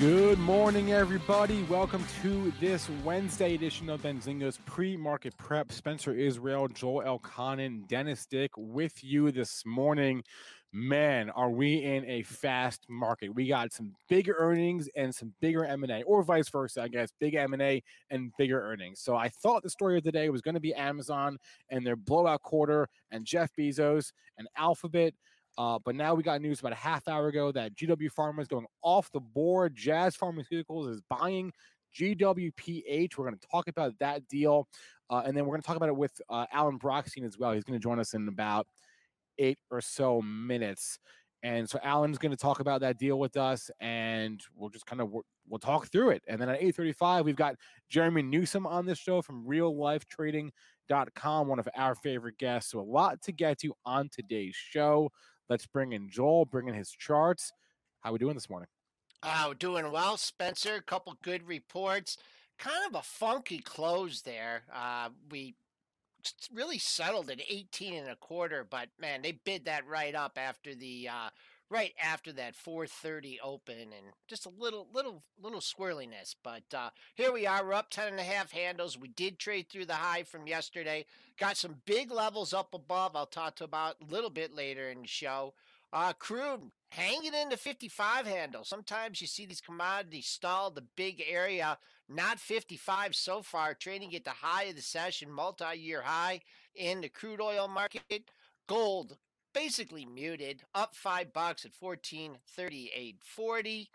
Good morning, everybody. Welcome to this Wednesday edition of Benzinga's Pre-Market Prep. Spencer Israel, Joel Elconin, Dennis Dick with you this morning. Man, are we in a fast market. We got some bigger earnings and some bigger M&A, or vice versa, I guess, big M&A and bigger earnings. So I thought the story of the day was going to be Amazon and their blowout quarter and Jeff Bezos and Alphabet. But now we got news about a half hour ago that GW Pharma is going off the board. Jazz Pharmaceuticals is buying GWPH. We're going to talk about that deal. And then we're going to talk about it with Alan Brochstein as well. He's going to join us in about 8 or so minutes. And so Alan's going to talk about that deal with us, and we'll talk through it. And then at 8:35, we've got Jeremy Newsome on this show from reallifetrading.com, one of our favorite guests. So a lot to get to on today's show. Let's bring in Joel, bring in his charts. How are we doing this morning? Oh, doing well, Spencer. A couple good reports. Kind of a funky close there. We really settled at 18 and a quarter, but man, they bid that right up after the right after that 4:30 open, and just a little swirliness. But here we are. We're up 10 and a half handles. We did trade through the high from yesterday. Got some big levels up above. I'll talk to about a little bit later in the show. Crude hanging into 55 handle. Sometimes you see these commodities stall the big area. Not 55 so far, trading at the high of the session, multi-year high in the crude oil market. Gold basically muted, up $5 at 1438.40.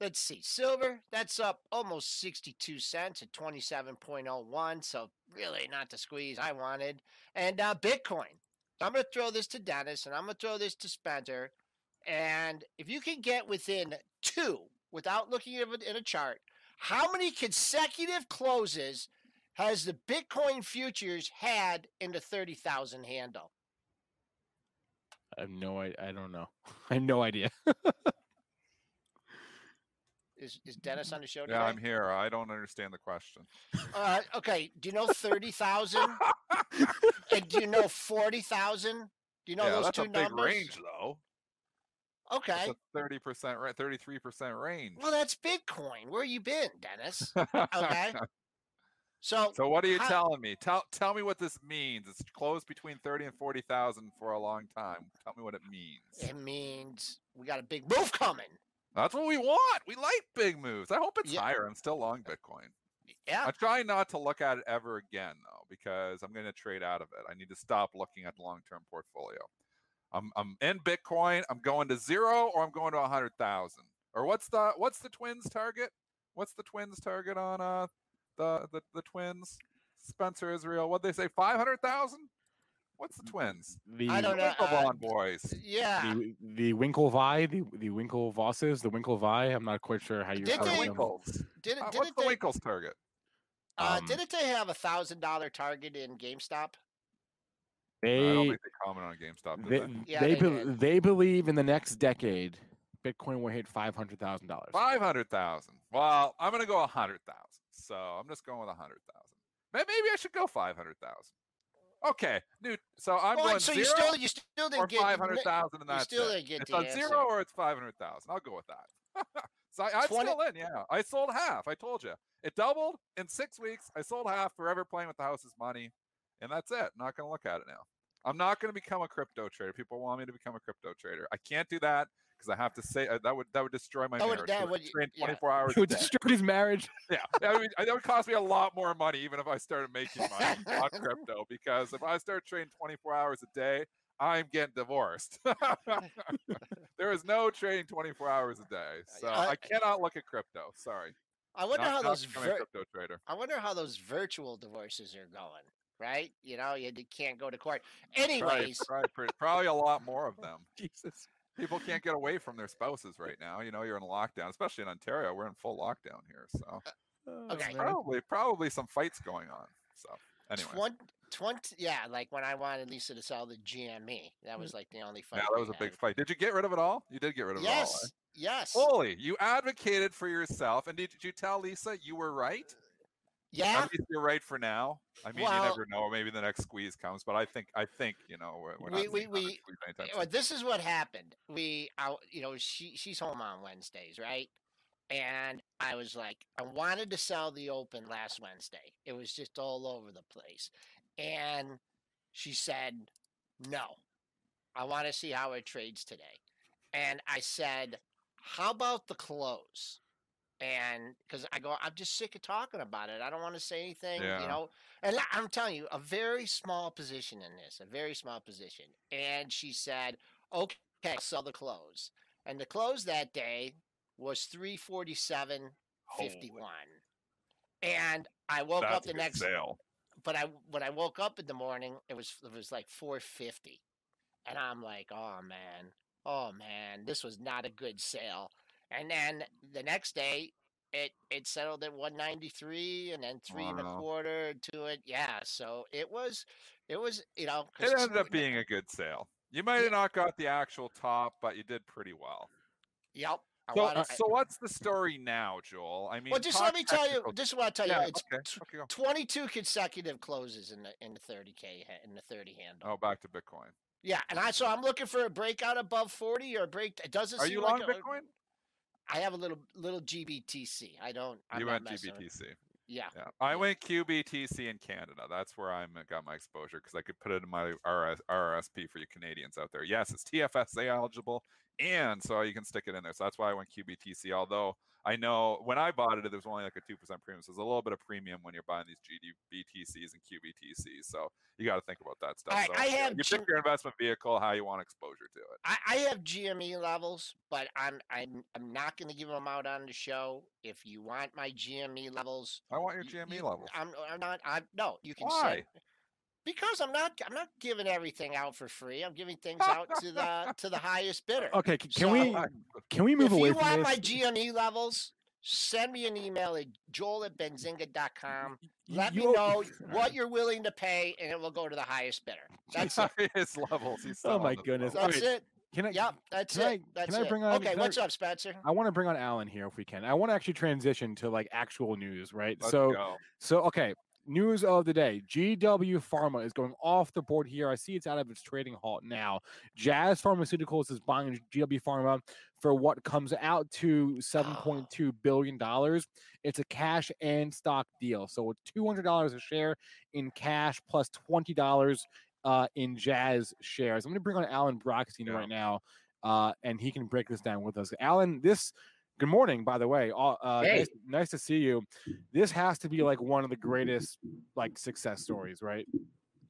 Let's see, silver, that's up almost 62 cents at 27.01, so really not the squeeze I wanted. And Bitcoin, I'm going to throw this to Dennis, and I'm going to throw this to Spencer. And if you can get within two, without looking at it in a chart, how many consecutive closes has the Bitcoin futures had in the 30,000 handle? I have no idea. I don't know. I have no idea. Is Dennis on the show today? Yeah, I'm here. I don't understand the question. Okay. Do you know 30,000? And do you know 40,000? Do you know those two numbers? That's a big range, though. Okay. It's a 30%, 33% range. Well, that's Bitcoin. Where you been, Dennis? Okay. So what are you telling me? Tell me what this means. It's closed between 30 and 40,000 for a long time. Tell me what it means. It means we got a big move coming. That's what we want. We like big moves. I hope it's higher. I'm still long Bitcoin. Yeah. I'm trying not to look at it ever again, though, because I'm going to trade out of it. I need to stop looking at the long-term portfolio. I'm in Bitcoin. I'm going to zero, or I'm going to 100,000. Or what's the twins target? What's the twins target on the twins? Spencer Israel. What they say? 500,000. What's the twins? I don't know. Winklevon boys. Yeah. The Winklevi. The Winklevosses. The Winklevi. I'm not quite sure how you. What's the Winkles target? Didn't they have $1,000 target in GameStop? I don't think they comment on GameStop. They believe in the next decade, Bitcoin will hit $500,000. 500,000. Well, I'm going to go 100,000. So I'm just going with 100,000. Maybe I should go 500,000. Okay, dude. So I'm going so zero. You still didn't get 500,000 in that. It's on zero or it's 500,000. I'll go with that. So I'm still in. Yeah, I sold half. I told you it doubled in 6 weeks. I sold half. Forever playing with the house's money. And that's it. I'm not going to look at it now. I'm not going to become a crypto trader. People want me to become a crypto trader. I can't do that because I have to say that would destroy my marriage. That would, 24 hours. It would destroy his marriage. Yeah, that would cost me a lot more money, even if I started making money on crypto. Because if I start trading 24 hours a day, I'm getting divorced. There is no trading 24 hours a day, so I cannot look at crypto. Sorry. I wonder how those crypto trader. I wonder how those virtual divorces are going. Right? You know, you can't go to court. Anyways, probably a lot more of them. Jesus. People can't get away from their spouses right now. You know, you're in lockdown, especially in Ontario. We're in full lockdown here, so okay. Probably some fights going on. So anyway, 20, yeah, like when I wanted Lisa to sell the GME, that was like the only fight. Yeah, that was a big fight. Did you get rid of it all? You did get rid of it all. Right? Yes. Holy, you advocated for yourself, and did you tell Lisa you were right? Yeah, at least you're right for now. I mean, you never know. Maybe the next squeeze comes, but I think you know we're not well, this is what happened. She's home on Wednesdays, right? And I was like, I wanted to sell the open last Wednesday. It was just all over the place, and she said, "No, I want to see how it trades today." And I said, "How about the close?" And because I go, I'm just sick of talking about it. I don't want to say anything, you know. And I'm telling you, a very small position in this, a very small position. And she said, okay, I'll sell the close. And the close that day was 347.51. And I woke up the next day. But when I woke up in the morning, it was like 450. And I'm like, oh man, this was not a good sale. And then the next day, it settled at 193, and then 3 1/4 to it. Yeah, so it was you know. It ended up being a good sale. You might have not got the actual top, but you did pretty well. Yep. So what's the story now, Joel? I mean, well, just let me tell you. This is what I tell you. It's okay, 22 consecutive closes in the 30K in the 30 handle. Oh, back to Bitcoin. Yeah, and so I'm looking for a breakout above 40 or a break. It doesn't. Are you long Bitcoin? I have a little GBTC. I don't. You went GBTC. Yeah. I went QBTC in Canada. That's where I got my exposure because I could put it in my RRSP for you Canadians out there. Yes, it's TFSA eligible, and so you can stick it in there. So that's why I went QBTC. Although I know when I bought it, there was only like a 2% premium. So there's a little bit of premium when you're buying these GBTCs and QBTCs. So you got to think about that stuff. Right, so you pick your investment vehicle, how you want exposure to it. I have GME levels, but I'm not going to give them out on the show. If you want my GME levels, I want your GME levels. No, you can say. Because I'm not giving everything out for free. I'm giving things out to the highest bidder. Okay, can we move away from this? If you want my GME levels, send me an email at joel@benzinga.com. Let me know what you're willing to pay, and it will go to the highest bidder. That's it. Highest levels. Oh my goodness. That's it. What's up, Spencer? I want to bring on Alan here if we can. I want to actually transition to like actual news, right? Let's go. News of the day. GW Pharma is going off the board here. I see it's out of its trading halt now. Jazz Pharmaceuticals is buying GW Pharma for what comes out to $7.2 billion. It's a cash and stock deal. So $200 a share in cash plus $20 in Jazz shares. I'm going to bring on Alan Brochstein right now, and he can break this down with us. Alan, good morning, by the way. Hey. Nice to see you. This has to be like one of the greatest like success stories, right?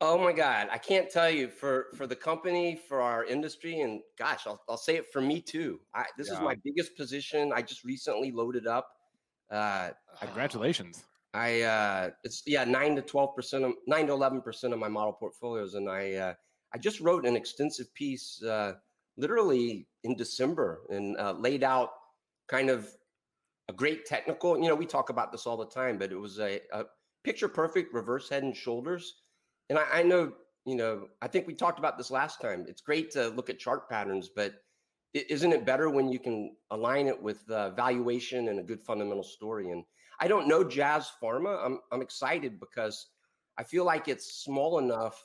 Oh my God, I can't tell you for the company, for our industry, and gosh, I'll say it for me too. This is my biggest position. I just recently loaded up. Congratulations. It's 9 to 11% of my model portfolios, and I just wrote an extensive piece literally in December and laid out kind of a great technical, you know, we talk about this all the time, but it was a picture perfect reverse head and shoulders. And I know, you know, I think we talked about this last time. It's great to look at chart patterns, but isn't it better when you can align it with valuation and a good fundamental story? And I don't know Jazz Pharma. I'm excited because I feel like it's small enough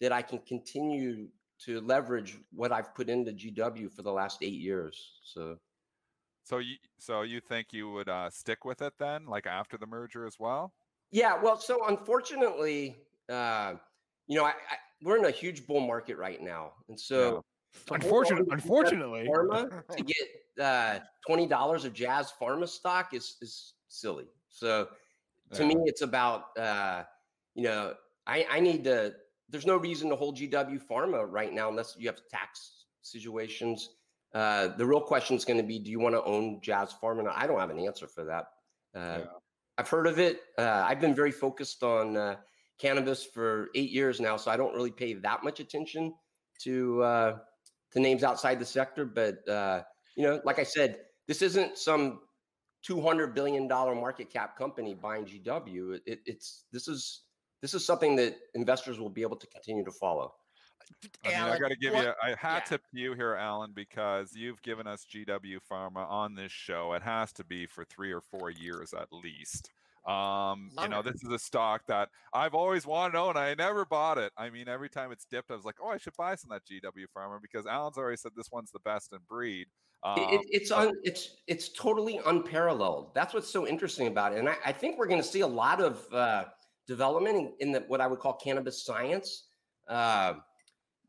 that I can continue to leverage what I've put into GW for the last 8 years. So you think you would stick with it then, like after the merger as well? Yeah. Well, so unfortunately, we're in a huge bull market right now, and so Unfortunately, to get $20 of Jazz Pharma stock is silly. So to me, it's about I need to. There's no reason to hold GW Pharma right now unless you have tax situations. The real question is going to be: do you want to own Jazz Pharma? And I don't have an answer for that. I've heard of it. I've been very focused on cannabis for 8 years now, so I don't really pay that much attention to names outside the sector. But like I said, this isn't some $200 billion market cap company buying GW. This is something that investors will be able to continue to follow. I got to give you a hat tip to you here, Alan, because you've given us GW Pharma on this show. It has to be for 3 or 4 years at least. This is a stock that I've always wanted to own. I never bought it. I mean, every time it's dipped, I was like, oh, I should buy some of that GW Pharma because Alan's already said this one's the best in breed. It's totally unparalleled. That's what's so interesting about it. And I think we're going to see a lot of development in what I would call cannabis science.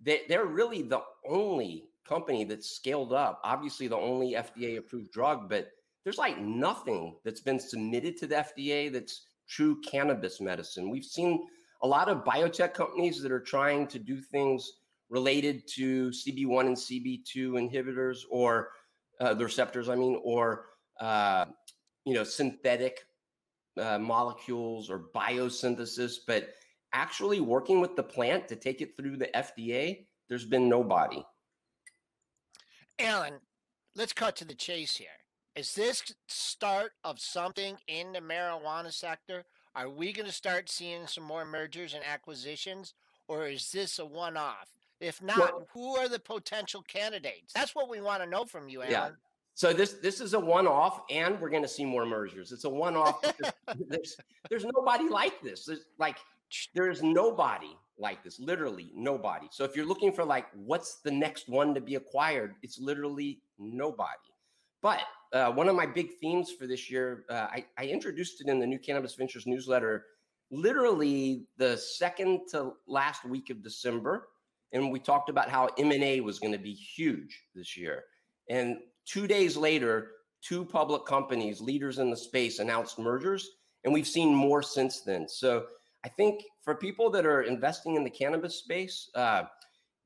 They're really the only company that's scaled up. Obviously, the only FDA-approved drug, but there's like nothing that's been submitted to the FDA that's true cannabis medicine. We've seen a lot of biotech companies that are trying to do things related to CB1 and CB2 inhibitors or the receptors, synthetic molecules or biosynthesis, but actually working with the plant to take it through the FDA, there's been nobody. Alan, let's cut to the chase here. Is this start of something in the marijuana sector? Are we going to start seeing some more mergers and acquisitions, or is this a one-off? If not, who are the potential candidates? That's what we want to know from you, Alan. Yeah. So this is a one-off, and we're going to see more mergers. It's a one-off because there's nobody like this. There is nobody like this, literally nobody. So if you're looking for what's the next one to be acquired, it's literally nobody. But one of my big themes for this year, I introduced it in the New Cannabis Ventures newsletter, literally the second to last week of December. And we talked about how M&A was going to be huge this year. And 2 days later, two public companies, leaders in the space, announced mergers. And we've seen more since then. So I think for people that are investing in the cannabis space,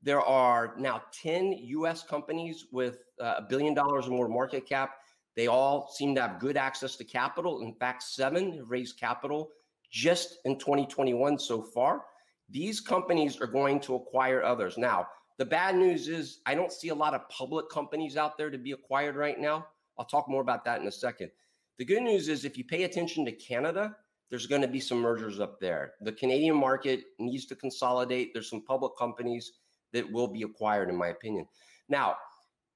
there are now 10 U.S. companies with $1 billion or more market cap. They all seem to have good access to capital. In fact, 7 have raised capital just in 2021 so far. These companies are going to acquire others. Now, the bad news is I don't see a lot of public companies out there to be acquired right now. I'll talk more about that in a second. The good news is if you pay attention to Canada, there's going to be some mergers up there. The Canadian market needs to consolidate. There's some public companies that will be acquired, in my opinion. Now,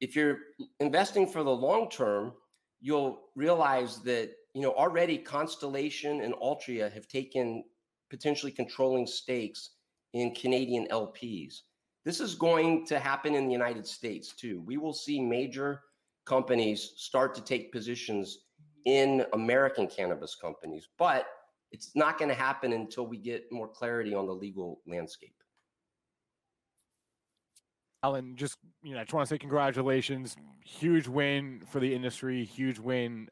if you're investing for the long term, you'll realize that already Constellation and Altria have taken potentially controlling stakes in Canadian LPs. This is going to happen in the United States too. We will see major companies start to take positions in American cannabis companies, but it's not going to happen until we get more clarity on the legal landscape. Alan, I just want to say congratulations. Huge win for the industry, huge win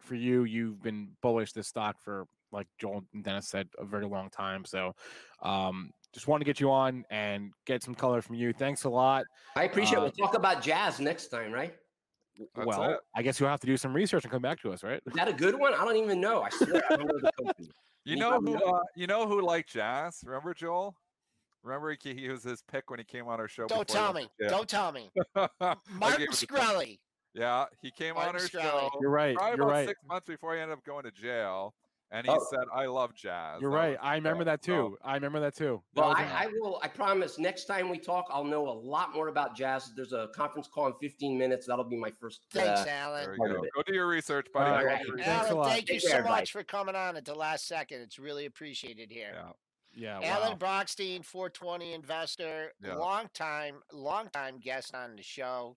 for you. You've been bullish this stock for, like Joel and Dennis said, a very long time. So just want to get you on and get some color from you. Thanks a lot. I appreciate it. We'll talk about Jazz next time, right? Well, I guess you'll have to do some research and come back to us, right? Is that a good one? I don't even know. I swear I don't know the company. You know who liked Jazz? Remember, Joel? Remember he was his pick when he came on our show? Don't tell me. Mark Shkreli. Yeah, he came on our show. You're right. Probably about 6 months before he ended up going to jail. And he said, I love Jazz. You're right. I remember that too. Well, I will. I promise next time we talk, I'll know a lot more about Jazz. There's a conference call in 15 minutes. That'll be my first. Thanks, Alan. Go do your research, buddy. All right. Alan, thank you so much for coming on at the last second. It's really appreciated here. Yeah. Alan Brochstein, 420 investor, long time guest on the show.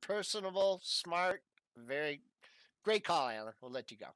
Personable, smart, very great call, Alan. We'll let you go.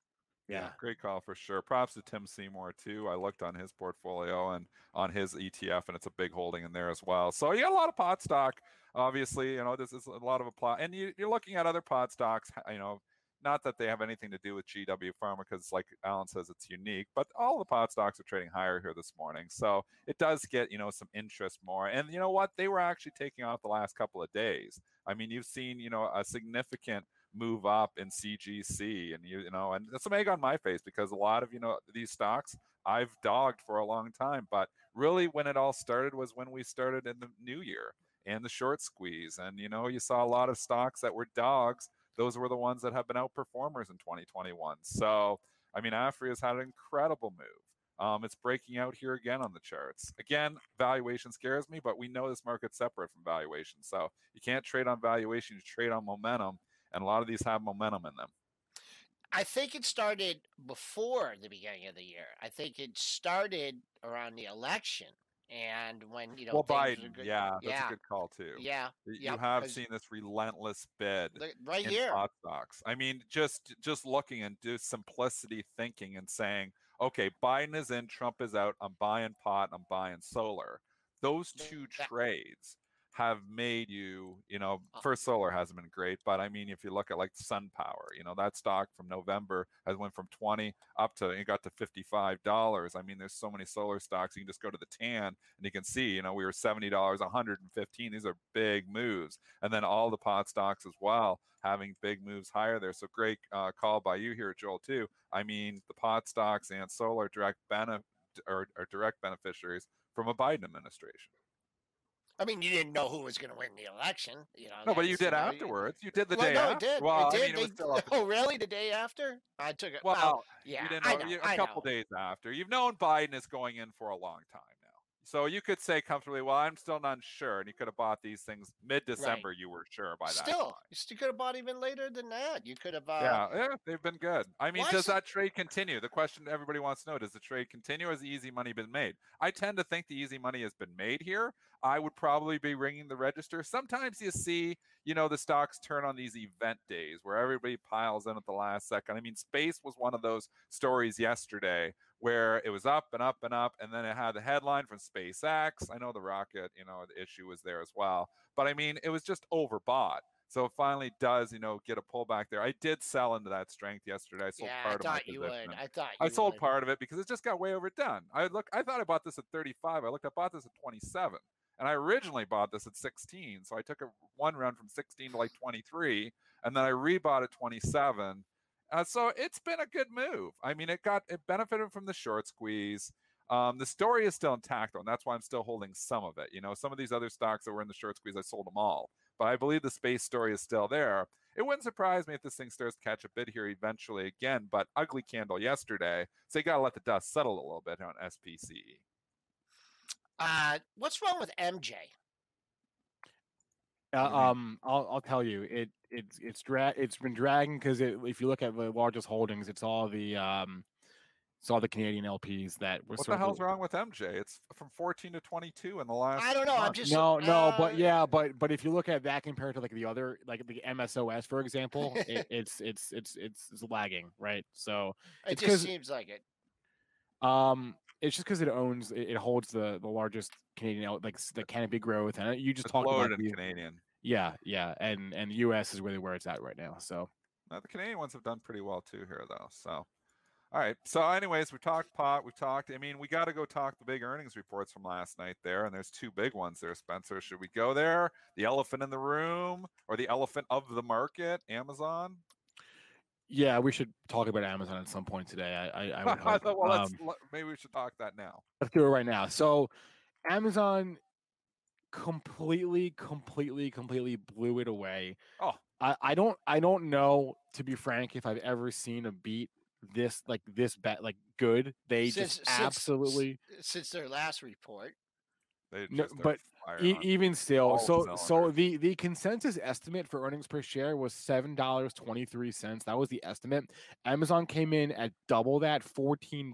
Yeah, great call for sure. Props to Tim Seymour too. I looked on his portfolio and on his ETF, and it's a big holding in there as well. So you got a lot of pot stock, obviously. You know, this is a lot of apply, and you're looking at other pot stocks. You know, not that they have anything to do with GW Pharma, because like Alan says, it's unique. But all the pot stocks are trading higher here this morning, so it does get, you know, some interest more. And you know what? They were actually taking off the last couple of days. I mean, you've seen, you know, a significant move up in CGC, and you know, and some egg on my face, because a lot of, you know, these stocks I've dogged for a long time, but really when it all started was when we started in the new year and the short squeeze, and you know, you saw a lot of stocks that were dogs. Those were the ones that have been outperformers in 2021. So I mean, Afri has had an incredible move. It's breaking out here again on the charts. Again, valuation scares me, but we know this market's separate from valuation, so you can't trade on valuation, you trade on momentum. And a lot of these have momentum in them. I think it started before the beginning of the year. I think it started around the election. And when, you know, well, Biden, that's a good call too. Yeah. You have seen this relentless bid right here in pot stocks. I mean, just looking and do simplicity thinking and saying, okay, Biden is in, Trump is out, I'm buying pot, I'm buying solar. Those two trades have made you know, First Solar hasn't been great, but I mean, if you look at like SunPower, you know, that stock from November has went from 20 up to, it got to $55. I mean, there's so many solar stocks. You can just go to the TAN and you can see, you know, we were $70, $115. These are big moves. And then all the pot stocks as well, having big moves higher there. So great call by you here, Joel, too. I mean, the pot stocks and solar are direct beneficiaries from a Biden administration. I mean, you didn't know who was going to win the election, you know. No, but you did afterwards. You did the day after. No, I did. Well, I mean, it was still... Oh, really? The day after? I took it. Well, yeah, you didn't know, a couple days after. You've known Biden is going in for a long time now. So you could say comfortably, well, I'm still not sure. And you could have bought these things mid-December. Right. You were sure by that time. You could have bought even later than that. You could have they've been good. I mean, does that trade continue? The question everybody wants to know, does the trade continue, or has the easy money been made? I tend to think the easy money has been made here. I would probably be ringing the register. Sometimes you see, you know, the stocks turn on these event days where everybody piles in at the last second. I mean, space was one of those stories yesterday where it was up and up and up, and then it had the headline from SpaceX. I know the rocket, you know, the issue was there as well. But I mean, it was just overbought. So it finally does, you know, get a pullback there. I did sell into that strength yesterday. I sold part of it. I sold part of it because it just got way overdone. I thought I bought this at 35. I bought this at 27. And I originally bought this at 16. So I took one round from 16 to like 23. And then I rebought at 27. So it's been a good move. I mean, it benefited from the short squeeze. The story is still intact, though, and that's why I'm still holding some of it. You know, some of these other stocks that were in the short squeeze, I sold them all. But I believe the space story is still there. It wouldn't surprise me if this thing starts to catch a bid here eventually again, but ugly candle yesterday. So you got to let the dust settle a little bit on SPCE. What's wrong with MJ? I'll tell you, it's been dragging because if you look at the largest holdings, it's all the Canadian LPs that were. What the hell's wrong with MJ? It's from 14 to 22 in the last. I don't know. Month. I'm just but if you look at that compared to like the other, like the MSOS for example, it's lagging, right? So it just seems like it. It's just because it holds the largest Canadian, like the Canopy Growth, and you just talked about the Canadian. Yeah, and the U.S. is really where it's at right now. So now the Canadian ones have done pretty well too here, though. So, all right. So, anyways, we talked pot. We talked. I mean, we got to go talk the big earnings reports from last night there, and there's two big ones there, Spencer. Should we go there? The elephant in the room, or the elephant of the market, Amazon. Yeah, we should talk about Amazon at some point today. I would hope. Maybe we should talk that now. Let's do it right now. So, Amazon completely blew it away. I don't know, to be frank, if I've ever seen a beat this good. They since their last report. Even still, so the consensus estimate for earnings per share was $7.23. That was the estimate. Amazon came in at double that, $14.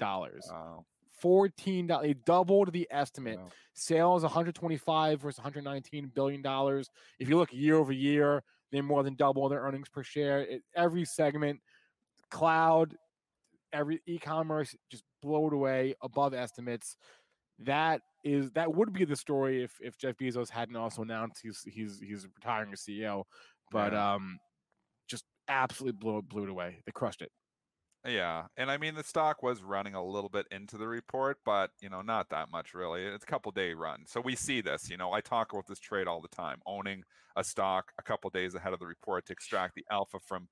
Wow. $14, it doubled the estimate. Wow. Sales $125 versus $119 billion. If you look year over year, they more than double their earnings per share. Every segment, cloud, every e-commerce just blowed away above estimates. That would be the story if Jeff Bezos hadn't also announced he's retiring as CEO, but just absolutely blew it away. They crushed it. Yeah, and I mean the stock was running a little bit into the report, but not that much really. It's a couple day run, so we see this. I talk about this trade all the time: owning a stock a couple days ahead of the report to extract the alpha from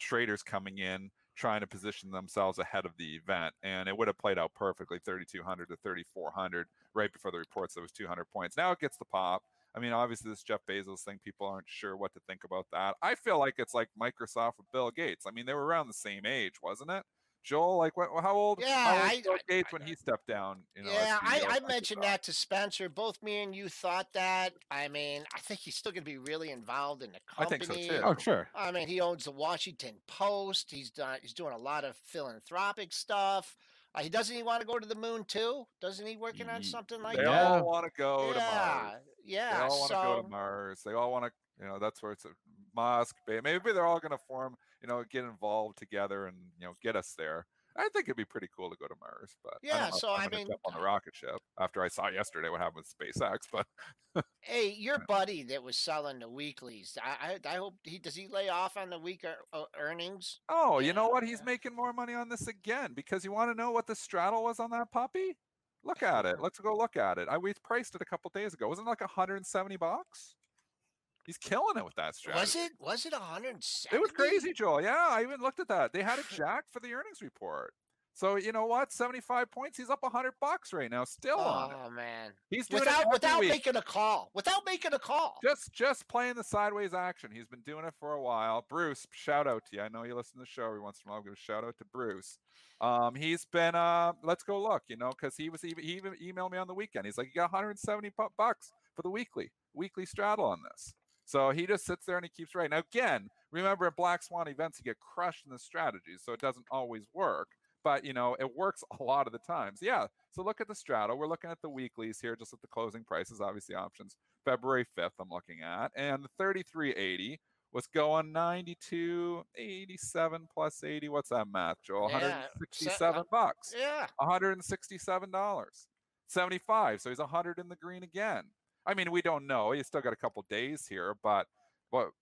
traders coming in, trying to position themselves ahead of the event. And it would have played out perfectly, 3,200 to 3,400 right before the reports. That was 200 points. Now it gets the pop. I mean, obviously this Jeff Bezos thing, people aren't sure what to think about that. I feel like it's like Microsoft with Bill Gates. I mean, they were around the same age, wasn't it? Joel, like how old was Bill Gates when he stepped down? I mentioned that to Spencer. Both me and you thought that. I mean, I think he's still going to be really involved in the company. I think so too. Oh, sure. I mean, he owns the Washington Post. He's doing a lot of philanthropic stuff. Doesn't he want to go to the moon too? Doesn't he working on something like that? They all want to go to Mars. Yeah. They all want to go to Mars. They all want to. That's where it's a Musk. Maybe they're all going to form, get involved together and, get us there. I think it'd be pretty cool to go to Mars, but jump on the rocket ship after I saw yesterday what happened with SpaceX, but hey, your buddy that was selling the weeklies, I hope does he lay off on the week earnings? Oh, you know what? He's making more money on this again, because you want to know what the straddle was on that puppy? Look at it. Let's go look at it. We priced it a couple days ago. Wasn't it like $170? He's killing it with that strategy. Was it 170? It was crazy, Joel. Yeah, I even looked at that. They had it jacked for the earnings report. So you know what? 75 points. He's up $100 right now. Still on it. Oh man, he's doing it without making a call. Without making a call. Just playing the sideways action. He's been doing it for a while. Bruce, shout out to you. I know you listen to the show every once in a while. I'm going to shout out to Bruce. He's been. Let's go look. Because he even emailed me on the weekend. He's like, you got $170 for the weekly straddle on this. So he just sits there and he keeps writing. Now, again, remember at Black Swan events, you get crushed in the strategies, so it doesn't always work. But, it works a lot of the times. Yeah, so look at the straddle. We're looking at the weeklies here, just at the closing prices, obviously options. February 5th I'm looking at. And the 33.80 was going 92, 87 plus 80. What's that math, Joel? $167. Yeah. $167. 75, so he's 100 in the green again. I mean, we don't know. He's still got a couple days here, but what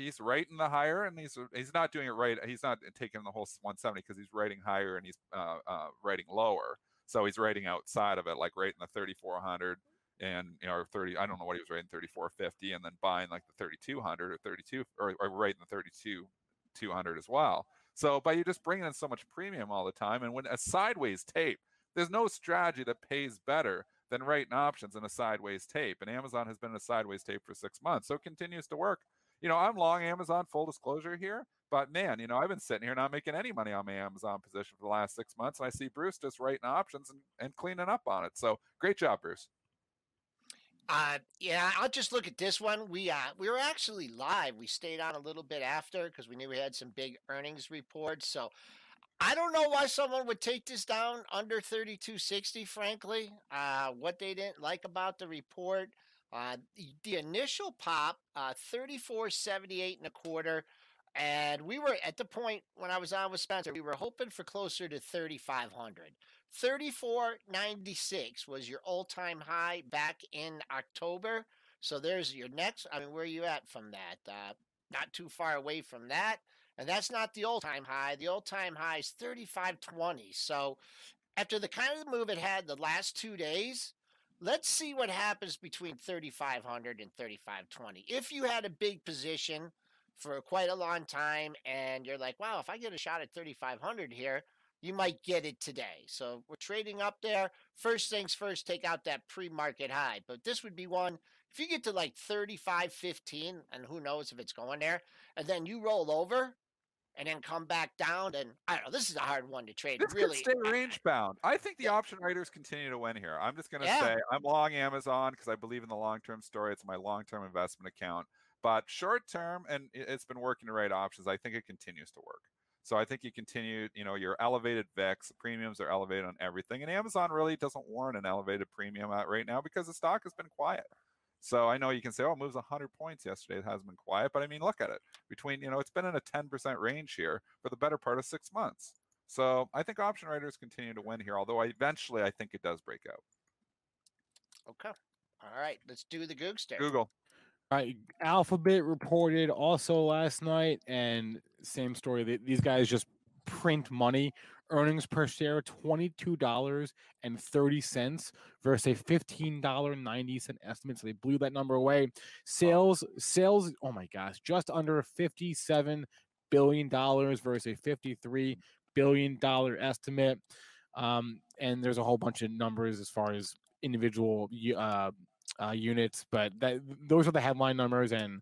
he's writing the higher, and he's not doing it right. He's not taking the whole 170 because he's writing higher and he's writing lower. So he's writing outside of it, like right in the 3,400 and or 30. I don't know what he was writing, 3,450, and then buying like the 3,200 or 32 or right in the 3,200 as well. So, but you're just bringing in so much premium all the time, and when a sideways tape, there's no strategy that pays better than writing options in a sideways tape. And Amazon has been in a sideways tape for 6 months. So it continues to work. I'm long Amazon, full disclosure here. But man, I've been sitting here not making any money on my Amazon position for the last 6 months. And I see Bruce just writing options and cleaning up on it. So great job, Bruce. I'll just look at this one. We were actually live. We stayed on a little bit after because we knew we had some big earnings reports. So I don't know why someone would take this down under 32.60, frankly. What they didn't like about the report, the initial pop, 34.78 and a quarter. And we were at the point when I was on with Spencer, we were hoping for closer to 3,500. 34.96 was your all-time high back in October. So there's your next. I mean, where are you at from that? Not too far away from that. And that's not the all-time high. The all-time high is 35.20. So after the kind of move it had the last 2 days, let's see what happens between 3,500 and 35.20. If you had a big position for quite a long time and you're like, wow, if I get a shot at 3,500 here, you might get it today. So we're trading up there. First things first, take out that pre-market high. But this would be one, if you get to like 35.15, and who knows if it's going there, and then you roll over, and then come back down, and I don't know. This is a hard one to trade. This really could stay range bound. I think the option writers continue to win here. I'm just going to say I'm long Amazon because I believe in the long-term story. It's my long-term investment account. But short-term, and it's been working to write options, I think it continues to work. So I think you continue, your elevated VIX, the premiums are elevated on everything. And Amazon really doesn't warrant an elevated premium out right now because the stock has been quiet. So I know you can say, oh, it moves 100 points yesterday. It hasn't been quiet. But I mean, look at it. Between, it's been in a 10% range here for the better part of 6 months. So I think option writers continue to win here, although eventually I think it does break out. Okay. All right. Let's do the Googster. Google. All right. Alphabet reported also last night, and same story. These guys just print money. Earnings per share $22.30 versus a $15.90 estimate. So they blew that number away. Sales. Oh my gosh, just under $57 billion versus a $53 billion estimate. And there's a whole bunch of numbers as far as individual units, but those are the headline numbers. And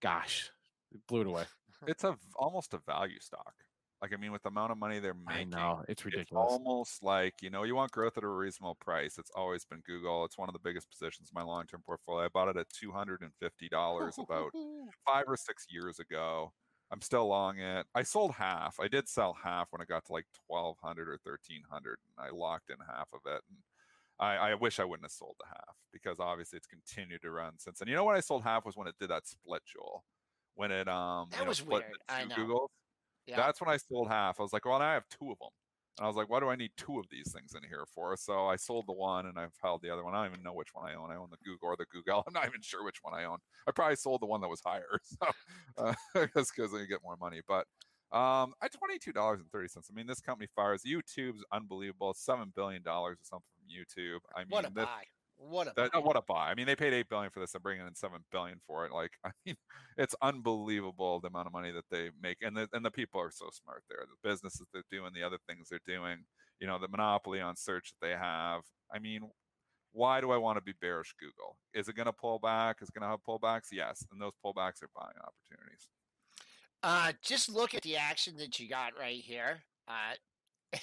gosh, it blew it away. It's almost a value stock. Like, I mean, with the amount of money they're making, I know, it's ridiculous. It's almost like, you know, you want growth at a reasonable price. It's always been Google. It's one of the biggest positions in my long-term portfolio. I bought it at $250 about 5 or 6 years ago. I'm still long it. I sold half. I did sell half when it got to like $1,200 or $1,300, and I locked in half of it. And I wish I wouldn't have sold the half, because obviously it's continued to run since. And you know when I sold half was when it did that split, Joel. When it was split weird. I know. Googles. Yeah. That's when I sold half. I was like, well, now I have two of them. And I was like, why do I need two of these things in here for? So I sold the one and I've held the other one. I don't even know which one I own. I own the Google or the Google. I'm not even sure which one I own. I probably sold the one that was higher. So just because I get more money. But at $22.30, I mean, this company fires. YouTube's unbelievable. $7 billion or something from YouTube. I mean, what a buy. What a buy. I mean, they paid $8 billion for this and bringing in $7 billion for it. Like, I mean, it's unbelievable the amount of money that they make. And the people are so smart there. The businesses they're doing, the other things they're doing, you know, the monopoly on search that they have. I mean, why do I want to be bearish Google? Is it going to pull back? Is it going to have pullbacks? Yes. And those pullbacks are buying opportunities. Just look at the action that you got right here.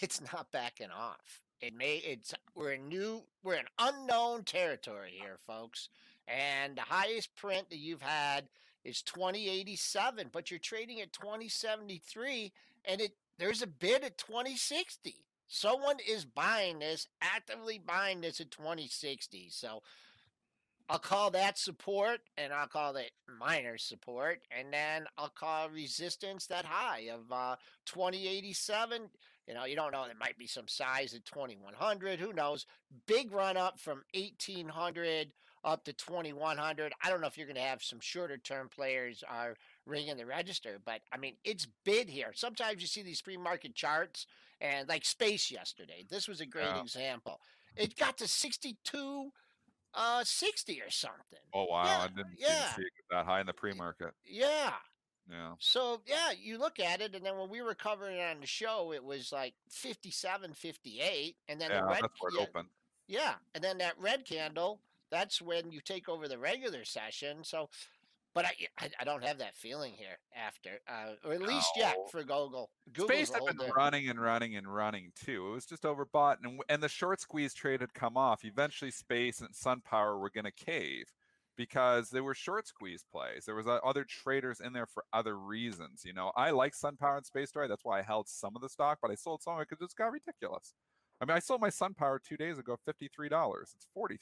It's not backing off. We're in unknown territory here, folks. And the highest print that you've had is 2087, but you're trading at 2073, and there's a bid at 2060. Someone is buying this, actively buying this at 2060. So I'll call that support, and I'll call that minor support, and then I'll call resistance that high of 2087. You know, you don't know. There might be some size at 2100. Who knows? Big run up from 1800 up to 2100. I don't know if you're going to have some shorter term players are ringing the register, but I mean, it's bid here. Sometimes you see these pre-market charts, and like space yesterday, this was a great example. It got to 62.60 or something. Oh wow! Yeah, I didn't see it that high in the pre-market. Yeah. So yeah, you look at it, and then when we were covering it on the show, it was like 57.58, and then the red, that's where it opened. Yeah, and then that red candle. That's when you take over the regular session. So, but I don't have that feeling here after, or at least for Google. Space had been running too. It was just overbought, and the short squeeze trade had come off. Eventually, Space and SunPower were going to cave because they were short squeeze plays. There was other traders in there for other reasons. You know, I like SunPower and Space Story. That's why I held some of the stock, but I sold some of it because it just got ridiculous. I mean, I sold my SunPower 2 days ago, $53. It's $43.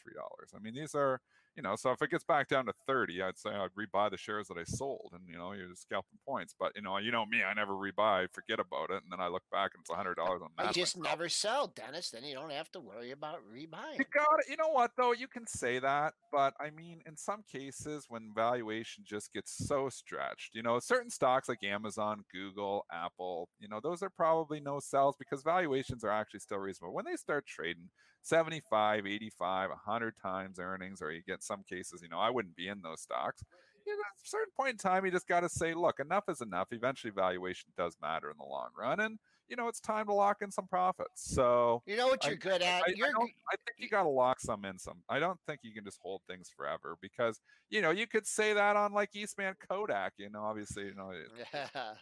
I mean, these are, you know, so if it gets back down to 30, I'd say I'd rebuy the shares that I sold, and, you know, you're just scalping points. But, you know me, I never rebuy, forget about it. And then I look back and it's $100 on that. I just never sell, Dennis. Then you don't have to worry about rebuying. You got it. You know what, though? You can say that. But, I mean, in some cases when valuation just gets so stretched, you know, certain stocks like Amazon, Google, Apple, you know, those are probably no sells because valuations are actually still reasonable. When they start trading 75, 85, 100 times earnings, or you get some cases, you know, I wouldn't be in those stocks. You know, at a certain point in time, you just got to say, look, enough is enough. Eventually, valuation does matter in the long run. And, you know, it's time to lock in some profits. So, you know what you're good at? I think you got to lock some in some. I don't think you can just hold things forever because, you know, you could say that on like Eastman Kodak, you know, obviously, you know,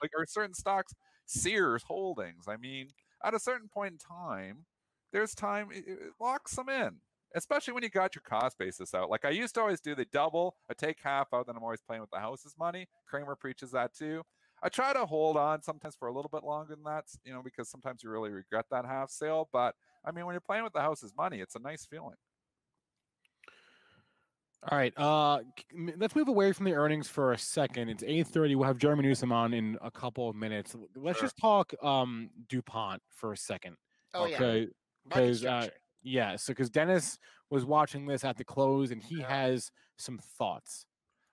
like or certain stocks, Sears Holdings. I mean, at a certain point in time, there's time, lock some in. Especially when you got your cost basis out. Like I used to always do the double. I take half out, then I'm always playing with the house's money. Kramer preaches that too. I try to hold on sometimes for a little bit longer than that, you know, because sometimes you really regret that half sale. But, I mean, when you're playing with the house's money, it's a nice feeling. All right. Let's move away from the earnings for a second. It's 8:30. We'll have Jeremy Newsome on in a couple of minutes. Let's just talk DuPont for a second. Because Dennis was watching this at the close, and he has some thoughts.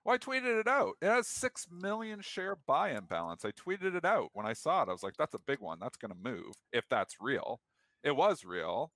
Well, I tweeted it out. It has 6 million share buy imbalance. I tweeted it out when I saw it. I was like, that's a big one. That's going to move if that's real. It was real.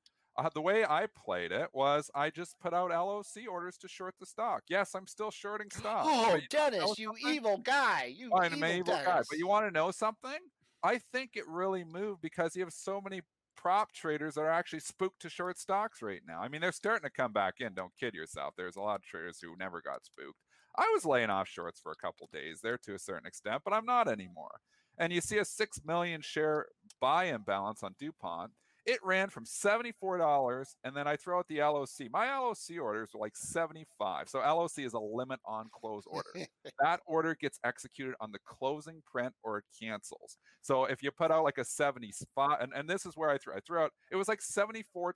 The way I played it was I just put out LOC orders to short the stock. Yes, I'm still shorting stock. Oh, Dennis, you evil guy. You evil guy. But you want to know something? I think it really moved because you have so many prop traders that are actually spooked to short stocks right now. I mean, they're starting to come back in. Don't kid yourself. There's a lot of traders who never got spooked. I was laying off shorts for a couple days there to a certain extent, but I'm not anymore. And you see a 6 million share buy imbalance on DuPont. It ran from $74, and then I throw out the LOC. My LOC orders were like $75. So LOC is a limit on close order. That order gets executed on the closing print or it cancels. So if you put out like a 75, and this is where I threw out, it was like $74.25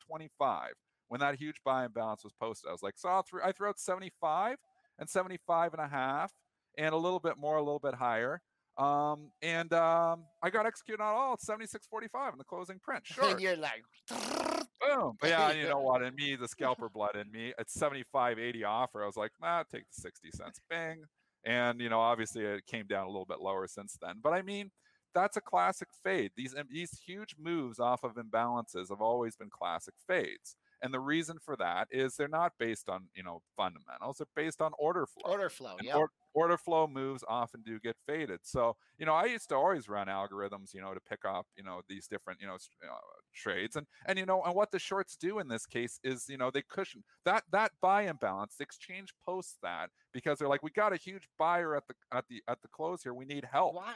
when that huge buy imbalance was posted. I was like, so I threw out 75 and 75 and a half and a little bit more, a little bit higher. I got executed on all at 76.45 in the closing print. Sure. You're like, boom. But yeah, you know what? In me, the scalper blood in me, at 75.80 offer, I was like, nah, take the 60 cents. Bang. And, you know, obviously it came down a little bit lower since then. But I mean, that's a classic fade. These huge moves off of imbalances have always been classic fades. And the reason for that is they're not based on, you know, fundamentals. They're based on order flow. Order flow, yeah. Order flow moves often do get faded. So, you know, I used to always run algorithms, you know, to pick up, you know, these different, you know, trades. And you know, and what the shorts do in this case is, you know, they cushion that buy imbalance. The exchange posts that because they're like, we got a huge buyer at the close here. We need help. Why?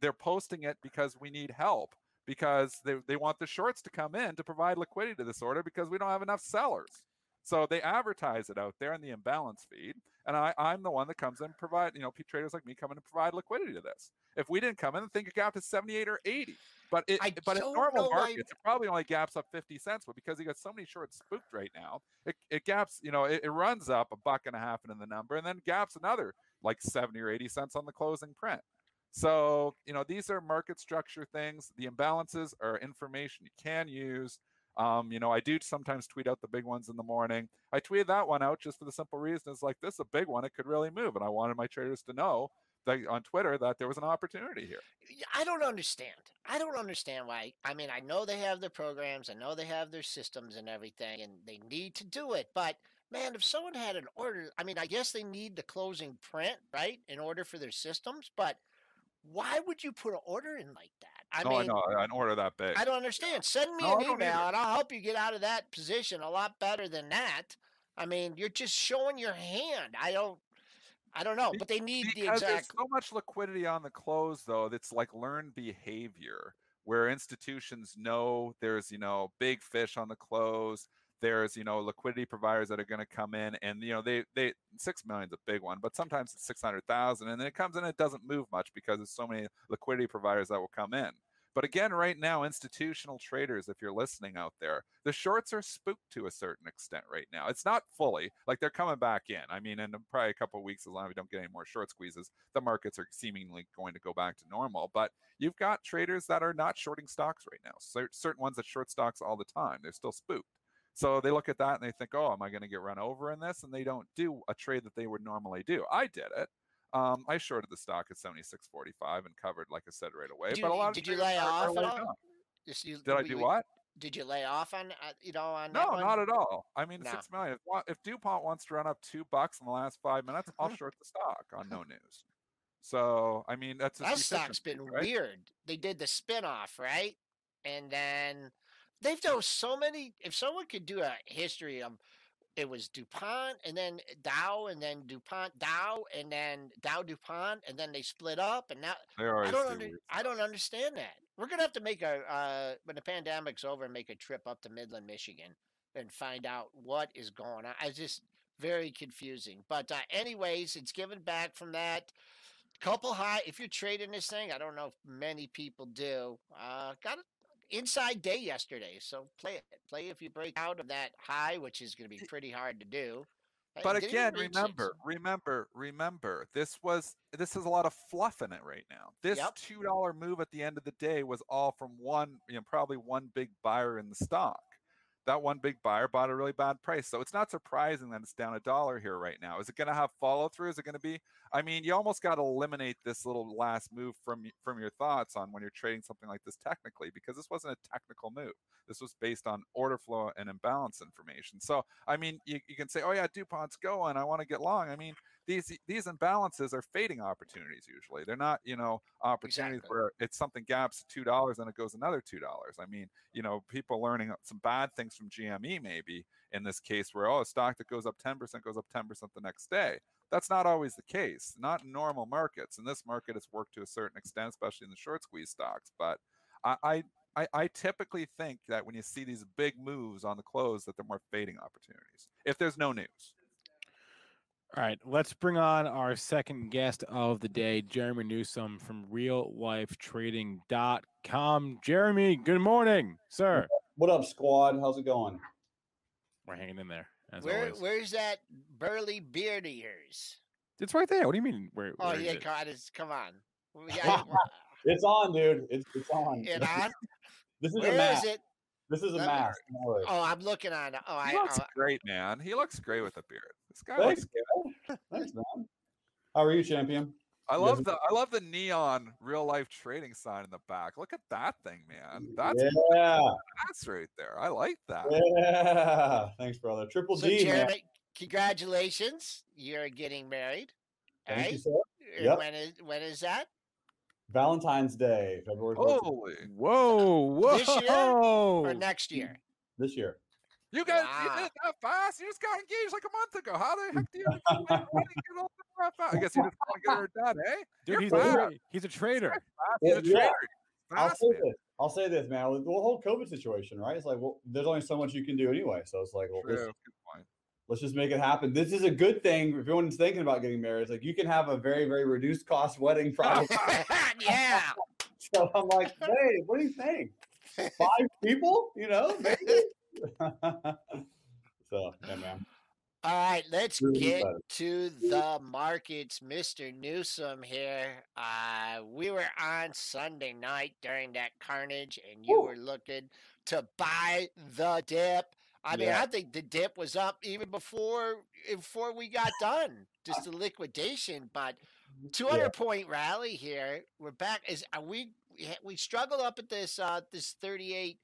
They're posting it because we need help. Because they want the shorts to come in to provide liquidity to this order because we don't have enough sellers. So they advertise it out there in the imbalance feed. And I'm the one that comes in and provide, you know, traders like me come in and provide liquidity to this. If we didn't come in, I think it gapped to 78 or 80. But in normal markets, it probably only gaps up 50 cents. But because you got so many shorts spooked right now, it gaps, you know, it runs up $1.50 into the number and then gaps another like 70 or 80 cents on the closing print. So, you know, these are market structure things. The imbalances are information you can use. You know, I do sometimes tweet out the big ones in the morning. I tweeted that one out just for the simple reason. It's like, this is a big one. It could really move. And I wanted my traders to know that on Twitter that there was an opportunity here. I don't understand. I don't understand why. I mean, I know they have their programs. I know they have their systems and everything, and they need to do it. But man, if someone had an order, I mean, I guess they need the closing print, right, in order for their systems. But why would you put an order in like that? I mean, an order that big. I don't understand. Send me an email and I'll help you get out of that position a lot better than that. I mean, you're just showing your hand. I don't know, but they need because the exact. There's so much liquidity on the close, though. That's like learned behavior where institutions know there's, you know, big fish on the close. There's, you know, liquidity providers that are going to come in and, you know, they 6 million is a big one, but sometimes it's 600,000 and then it comes in and it doesn't move much because there's so many liquidity providers that will come in. But again, right now, institutional traders, if you're listening out there, the shorts are spooked to a certain extent right now. It's not fully like they're coming back in. I mean, in probably a couple of weeks, as long as we don't get any more short squeezes, the markets are seemingly going to go back to normal. But you've got traders that are not shorting stocks right now. Certain ones that short stocks all the time, they're still spooked. So they look at that and they think, oh, am I going to get run over in this? And they don't do a trade that they would normally do. I did it. I shorted the stock at 76.45 and covered, like I said, right away. Did you lay off on, you know, on that one? No, not at all. I mean, 6 million. If DuPont wants to run up $2 in the last 5 minutes, I'll short the stock on no news. So, I mean, that's that stock's been weird. They did the spinoff, right? And then they've done so many. If someone could do a history of it was DuPont and then Dow and then DuPont Dow and then Dow DuPont and then they split up and now I don't understand that. We're gonna have to make a when the pandemic's over, make a trip up to Midland, Michigan, and find out what is going on. It's just very confusing. But anyways, it's given back from that. Couple high. If you're trading this thing, I don't know if many people do. Got it. Inside day yesterday, so play it. Play if you break out of that high, which is going to be pretty hard to do. But again, remember, this is a lot of fluff in it right now. This $2 move at the end of the day was all from one, probably one big buyer in the stock. That one big buyer bought a really bad price. So it's not surprising that it's down $1 here right now. Is it going to have follow through? Is it going to be? I mean, you almost got to eliminate this little last move from your thoughts on when you're trading something like this technically, because this wasn't a technical move. This was based on order flow and imbalance information. So, I mean, you can say, oh, yeah, DuPont's going. I want to get long. I mean, these imbalances are fading opportunities usually. They're not, opportunities where it's something gaps $2 and it goes another $2. I mean, people learning some bad things from GME maybe in this case where, a stock that goes up 10% goes up 10% the next day. That's not always the case, not in normal markets. In this market, it's worked to a certain extent, especially in the short squeeze stocks. But I typically think that when you see these big moves on the close, that they're more fading opportunities if there's no news. All right, let's bring on our second guest of the day, Jeremy Newsome from reallifetrading.com. Jeremy, good morning, sir. What up, squad? How's it going? We're hanging in there. Where's that burly beard of yours? It's right there. What do you mean? Where yeah, God, come on. It's on, dude. It's on. It's on? This is a mask. I'm looking on. He looks great, man. He looks great with a beard. This guy looks good. Thanks, man. How are you, champion? I love the neon real life trading sign in the back. Look at that thing, man. That's right there. I like that. Yeah. Thanks, brother. Triple D. So, Jeremy, man, congratulations. You're getting married. Thank you, sir. Yep. When is that? Valentine's Day, February 14th. Holy. Whoa. This year or next year? This year. You guys, you did it that fast? You just got engaged like a month ago. How the heck do you get all that fast? I guess you just want to get her done, eh? Dude, he's a traitor. I'll say this, man. The whole COVID situation, right? It's like, well, there's only so much you can do anyway. So it's like, well, let's just make it happen. This is a good thing. If anyone's thinking about getting married, it's like you can have a very, very reduced cost wedding price. Yeah. So I'm like, hey, what do you think? 5 people, maybe? So, yeah, man. All right, let's get to the markets. Mr. Newsome here. We were on Sunday night during that carnage, and you were looking to buy the dip. I mean, I think the dip was up even before we got done. Just a liquidation, but 200-point rally here. We're back. We struggled up at this this 38.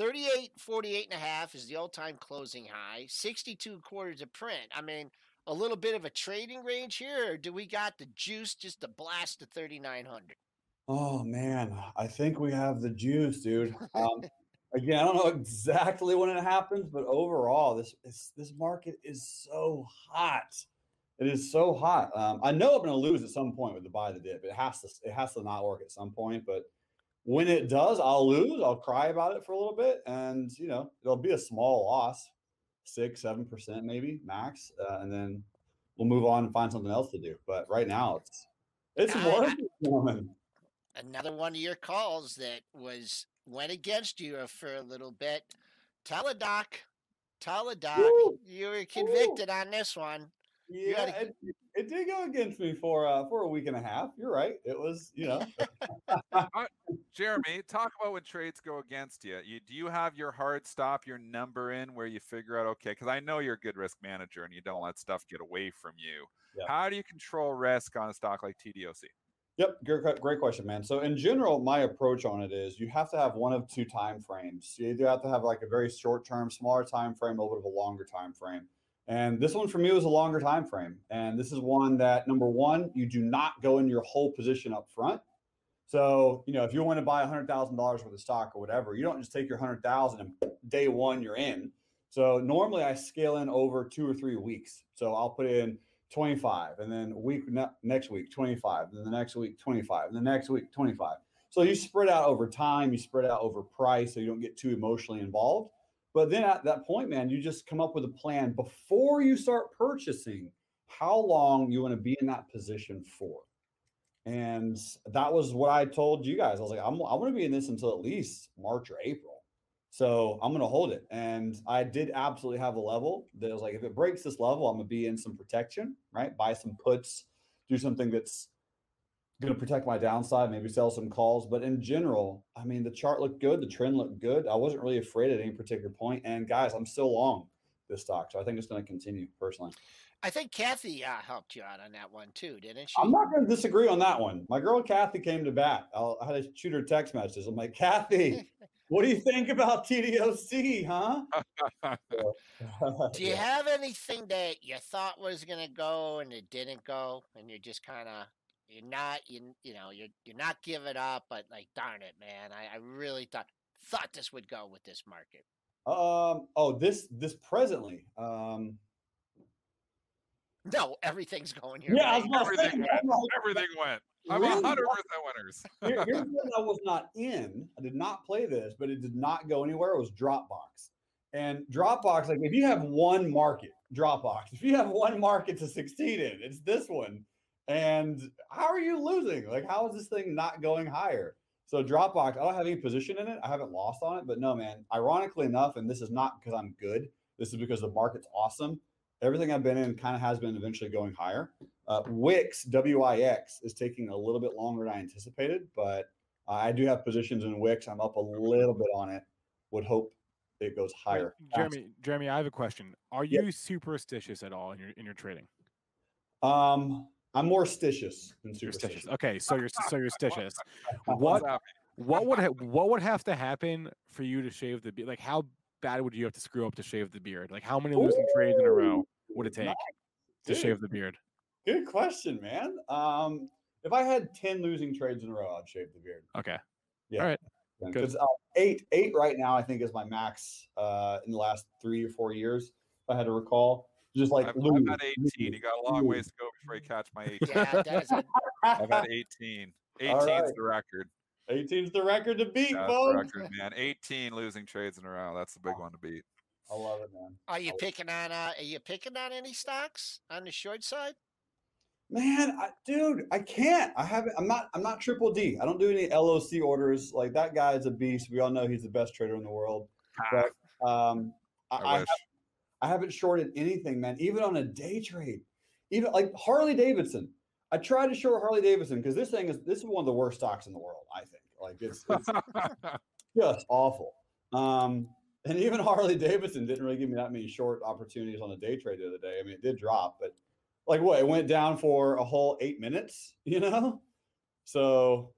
48.5 is the all-time closing high. 62 quarters of print. I mean, a little bit of a trading range here. Or do we got the juice just to blast to 3,900? Oh man, I think we have the juice, dude. Again, I don't know exactly when it happens, but overall, this market is so hot. It is so hot. I know I'm going to lose at some point with the buy the dip. It has to not work at some point, but when it does, I'll lose. I'll cry about it for a little bit, and it'll be a small loss, 6-7% maybe max, and then we'll move on and find something else to do. But right now, it's more. Another one of your calls that went against you for a little bit. Teladoc, woo! You were convicted on this one. Yeah, it did go against me for a week and a half. You're right. It was, Jeremy, talk about when trades go against you. Do you have your hard stop, your number in where you figure out, okay, because I know you're a good risk manager and you don't let stuff get away from you. Yeah. How do you control risk on a stock like TDOC? Yep, great question, man. So in general, my approach on it is you have to have one of two time frames. You either have to have like a very short term, smaller time frame, a little bit of a longer time frame. And this one for me was a longer time frame. And this is one that, number one, you do not go in your whole position up front. So, if you want to buy $100,000 worth of stock or whatever, you don't just take your $100,000 and day one you're in. So normally I scale in over 2 or 3 weeks. So I'll put in 25 and then next week, 25, and then the next week, 25, and the next week, 25. So you spread out over time, you spread out over price, so you don't get too emotionally involved. But then at that point, man, you just come up with a plan before you start purchasing how long you want to be in that position for. And that was what I told you guys. I was like, I want to be in this until at least March or April. So I'm going to hold it. And I did absolutely have a level that was like, if it breaks this level, I'm going to be in some protection, right? Buy some puts, do something that's going to protect my downside, maybe sell some calls. But in general, I mean, the chart looked good. The trend looked good. I wasn't really afraid at any particular point. And guys, I'm still long this stock. So I think it's going to continue personally. I think Kathy helped you out on that one too, didn't she? I'm not going to disagree on that one. My girl Kathy came to bat. I had to shoot her text messages. I'm like, Kathy, what do you think about TDOC, huh? Do you have anything that you thought was going to go and it didn't go, and you're just kind of you're not giving up, but like, darn it, man, I really thought this would go with this market. This presently. No, everything's going here. Yeah, right? Everything went. I'm 100% winners. Here's what I was not in. I did not play this, but it did not go anywhere. It was Dropbox. And Dropbox, like if you have one market, Dropbox, if you have one market to succeed in, it's this one. And how are you losing? Like, how is this thing not going higher? So Dropbox, I don't have any position in it. I haven't lost on it. But no, man, ironically enough, and this is not because I'm good. This is because the market's awesome. Everything I've been in kind of has been eventually going higher. Wix, W-I-X, is taking a little bit longer than I anticipated, but I do have positions in Wix. I'm up a little bit on it. Would hope it goes higher. Jeremy, I have a question. Are you superstitious at all in your trading? I'm more stitious than superstitious. Okay, so you're stitious. What would have to happen for you to shave the beard? Like, how bad would you have to screw up to shave the beard? Like, how many losing trades in a row would it take to shave the beard? Good question, man. If I had 10 losing trades in a row, I'd shave the beard. Okay. Yeah. All right. Because eight right now, I think, is my max in the last 3 or 4 years, if I had to recall. Just like I've had 18. You got a long ways to go before you catch my 18. Yeah, I've had 18. 18's right. The record. 18's the record to beat, folks. Record, man. 18 losing trades in a row. That's the big one to beat. I love it, man. Are you picking on any stocks on the short side? Man, I can't. I'm not triple D. I don't do any LOC orders. Like, that guy is a beast. We all know he's the best trader in the world. But I haven't shorted anything, man. Even on a day trade, even like Harley Davidson. I tried to short Harley Davidson because this is one of the worst stocks in the world, I think. Like, it's just awful. And even Harley Davidson didn't really give me that many short opportunities on a day trade the other day. I mean, it did drop, but like, what, it went down for a whole 8 minutes, you know? So,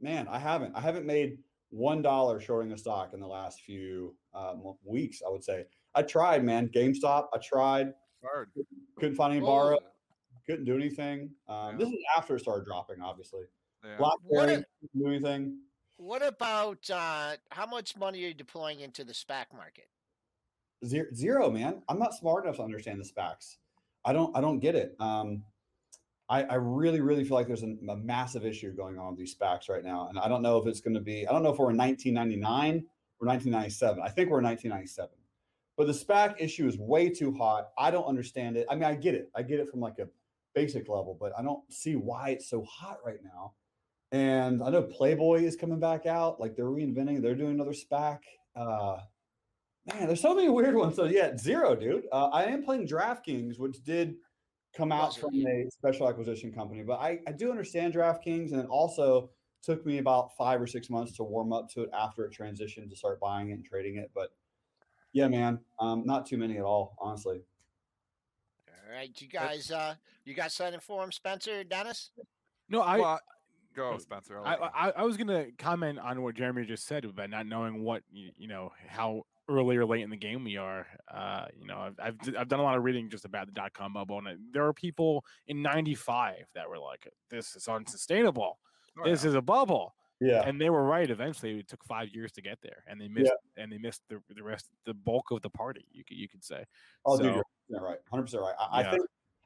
man, I haven't made $1 shorting a stock in the last few weeks, I would say. I tried, man. GameStop, I tried. Hard. Couldn't find any borrow. Couldn't do anything. This is after it started dropping, obviously. Yeah. Couldn't do anything. What about how much money are you deploying into the SPAC market? Zero, man. I'm not smart enough to understand the SPACs. I don't get it. I really, really feel like there's a massive issue going on with these SPACs right now. And I don't know if it's going to be – I don't know if we're in 1999 or 1997. I think we're in 1997. But the SPAC issue is way too hot. I don't understand it. I mean, I get it. I get it from like a basic level, but I don't see why it's so hot right now. And I know Playboy is coming back out. Like, they're reinventing. They're doing another SPAC. Man, there's so many weird ones. So, yeah, zero, dude. I am playing DraftKings, which did come out from a special acquisition company. But I do understand DraftKings. And it also took me about 5 or 6 months to warm up to it after it transitioned to start buying it and trading it. But, yeah, man, not too many at all, honestly. All right, you guys signing for him, Spencer, Dennis? No, go, Spencer. I was going to comment on what Jeremy just said about not knowing what how early or late in the game we are. I've done a lot of reading just about the dot-com bubble, and there are people in '95 that were like, "This is unsustainable. This is a bubble." Yeah, and they were right. Eventually, it took 5 years to get there, and they missed. Yeah. And they missed the rest, the bulk of the party. You could say. Oh, so, dude, you're 100% right, 100% right.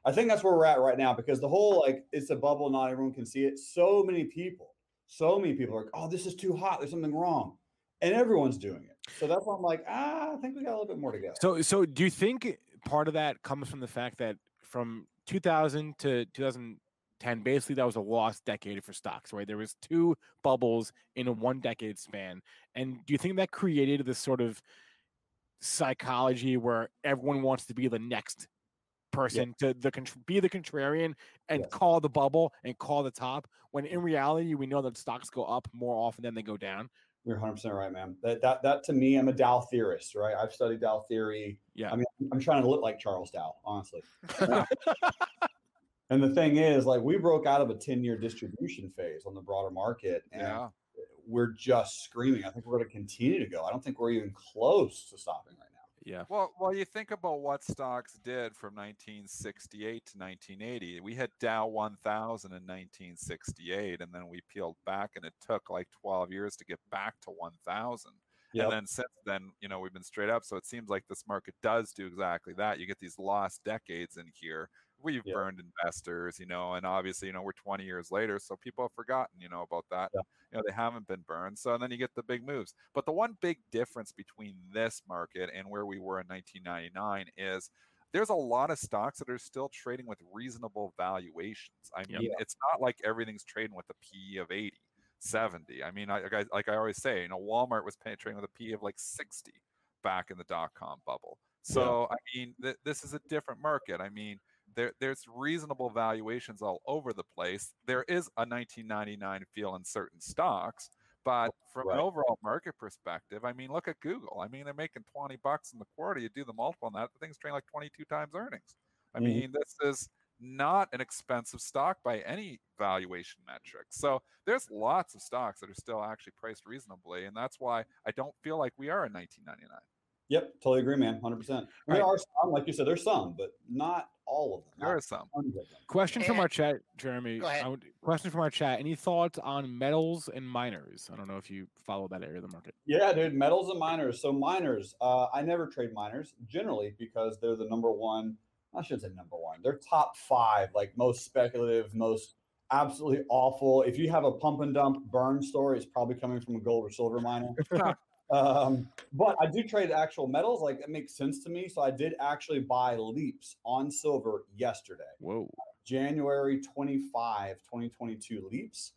I think that's where we're at right now, because the whole like it's a bubble, not everyone can see it. So many people are like, oh, this is too hot. There's something wrong, and everyone's doing it. So that's why I'm like, I think we got a little bit more to go. So do you think part of that comes from the fact that from 2000 to 2000? 2010, basically that was a lost decade for stocks, right? There was two bubbles in a one decade span. And do you think that created this sort of psychology where everyone wants to be the next person to be the contrarian and call the bubble and call the top, when in reality, we know that stocks go up more often than they go down? You're 100% right, man. That to me, I'm a Dow theorist, right? I've studied Dow theory. Yeah. I mean, I'm trying to look like Charles Dow, honestly. And the thing is, like, we broke out of a 10-year distribution phase on the broader market, and we're just screaming. I think we're going to continue to go. I don't think we're even close to stopping right now. Yeah. Well, you think about what stocks did from 1968 to 1980. We hit Dow 1000 in 1968, and then we peeled back, and it took like 12 years to get back to 1000. Yep. And then since then, you know, we've been straight up. So it seems like this market does do exactly that. You get these lost decades in here. We've burned investors, you know, and obviously, you know, we're 20 years later. So people have forgotten, you know, about that. Yeah. You know, they haven't been burned. So then you get the big moves. But the one big difference between this market and where we were in 1999 is there's a lot of stocks that are still trading with reasonable valuations. I mean, it's not like everything's trading with a PE of 80. 70. I mean, I always say, you know, Walmart was penetrating with a P of like 60 back in the dot-com bubble. So, I mean, this is a different market. I mean, there's reasonable valuations all over the place. There is a 1999 feel in certain stocks, but from an overall market perspective, I mean, look at Google. I mean, they're making $20 in the quarter. You do the multiple on that, the thing's trading like 22 times earnings. I mean, this is not an expensive stock by any valuation metric. So there's lots of stocks that are still actually priced reasonably, and that's why I don't feel like we are in 1999. Yep, totally agree, man, 100%. There are some, like you said, there's some, but not all of them. There are some. Question from our chat, Jeremy. Go ahead. Question from our chat. Any thoughts on metals and miners? I don't know if you follow that area of the market. Yeah, dude, metals and miners. So miners, I never trade miners, generally, because they're the number one, I shouldn't say number one. They're top five, like most speculative, most absolutely awful. If you have a pump and dump burn story, it's probably coming from a gold or silver miner. But I do trade actual metals. Like, it makes sense to me. So I did actually buy Leaps on silver yesterday. Whoa. January 25, 2022 Leaps.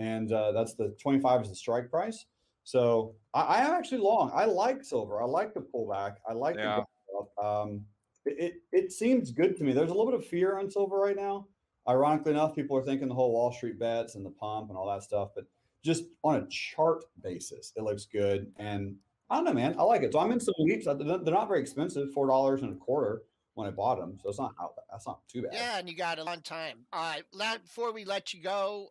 And that's the 25 is the strike price. So I am actually long. I like silver. I like the pullback. I like the It seems good to me. There's a little bit of fear on silver right now. Ironically enough, people are thinking the whole Wall Street bets and the pump and all that stuff. But just on a chart basis, it looks good. And I don't know, man. I like it. So I'm in some Leaps. They're not very expensive, $4.25 when I bought them. So it's not that's not too bad. Yeah, and you got a long time. Before we let you go,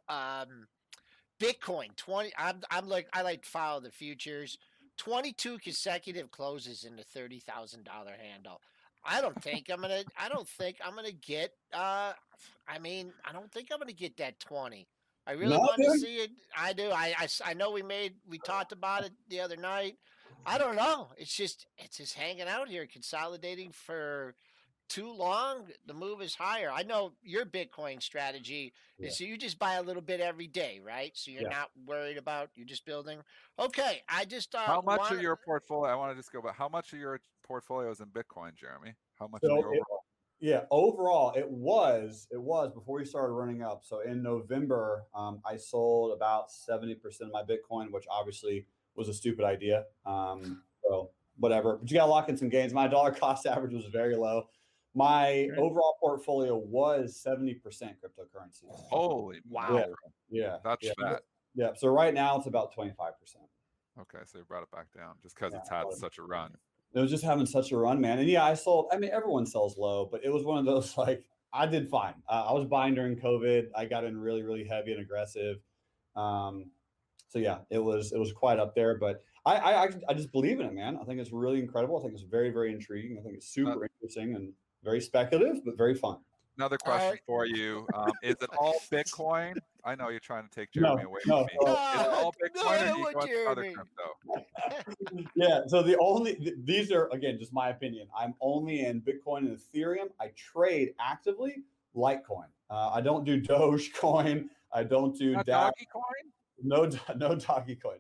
Bitcoin 20. I'm like, I like to follow the futures. 22 consecutive closes in the $30,000 handle. I don't think I'm gonna get. I mean, I don't think I'm gonna get that 20. I really want to see it. I do. I know we talked about it the other night. I don't know. It's just hanging out here, consolidating for too long. The move is higher. I know your Bitcoin strategy is so you just buy a little bit every day, right? So you're not worried about. You're just building. Okay, I just how much of your portfolio? I want to just go about how much of your portfolio is in Bitcoin, Jeremy? How much? So overall, it was before we started running up. So in November, I sold about 70% of my Bitcoin, which obviously was a stupid idea. So whatever, but you got to lock in some gains. My dollar cost average was very low. My overall portfolio was 70% cryptocurrency. Holy wow. Yeah. That's that. Yeah. So right now it's about 25%. Okay. So you brought it back down just because it's had such a run. It was just having such a run, man. And I sold. I mean, everyone sells low, but it was one of those, like, I did fine. I was buying during COVID. I got in really, really heavy and aggressive. So yeah, it was quite up there, but I just believe in it, man. I think it's really incredible. I think it's very, very intriguing. I think it's super interesting and very speculative, but very fun. Another question for you. Is it all Bitcoin? I know you're trying to take Jeremy away from me. Is it all Bitcoin or do you want other crypto? So these are, again, just my opinion. I'm only in Bitcoin and Ethereum. I trade actively Litecoin. I don't do Dogecoin. I don't do Dogecoin? No Dogecoin,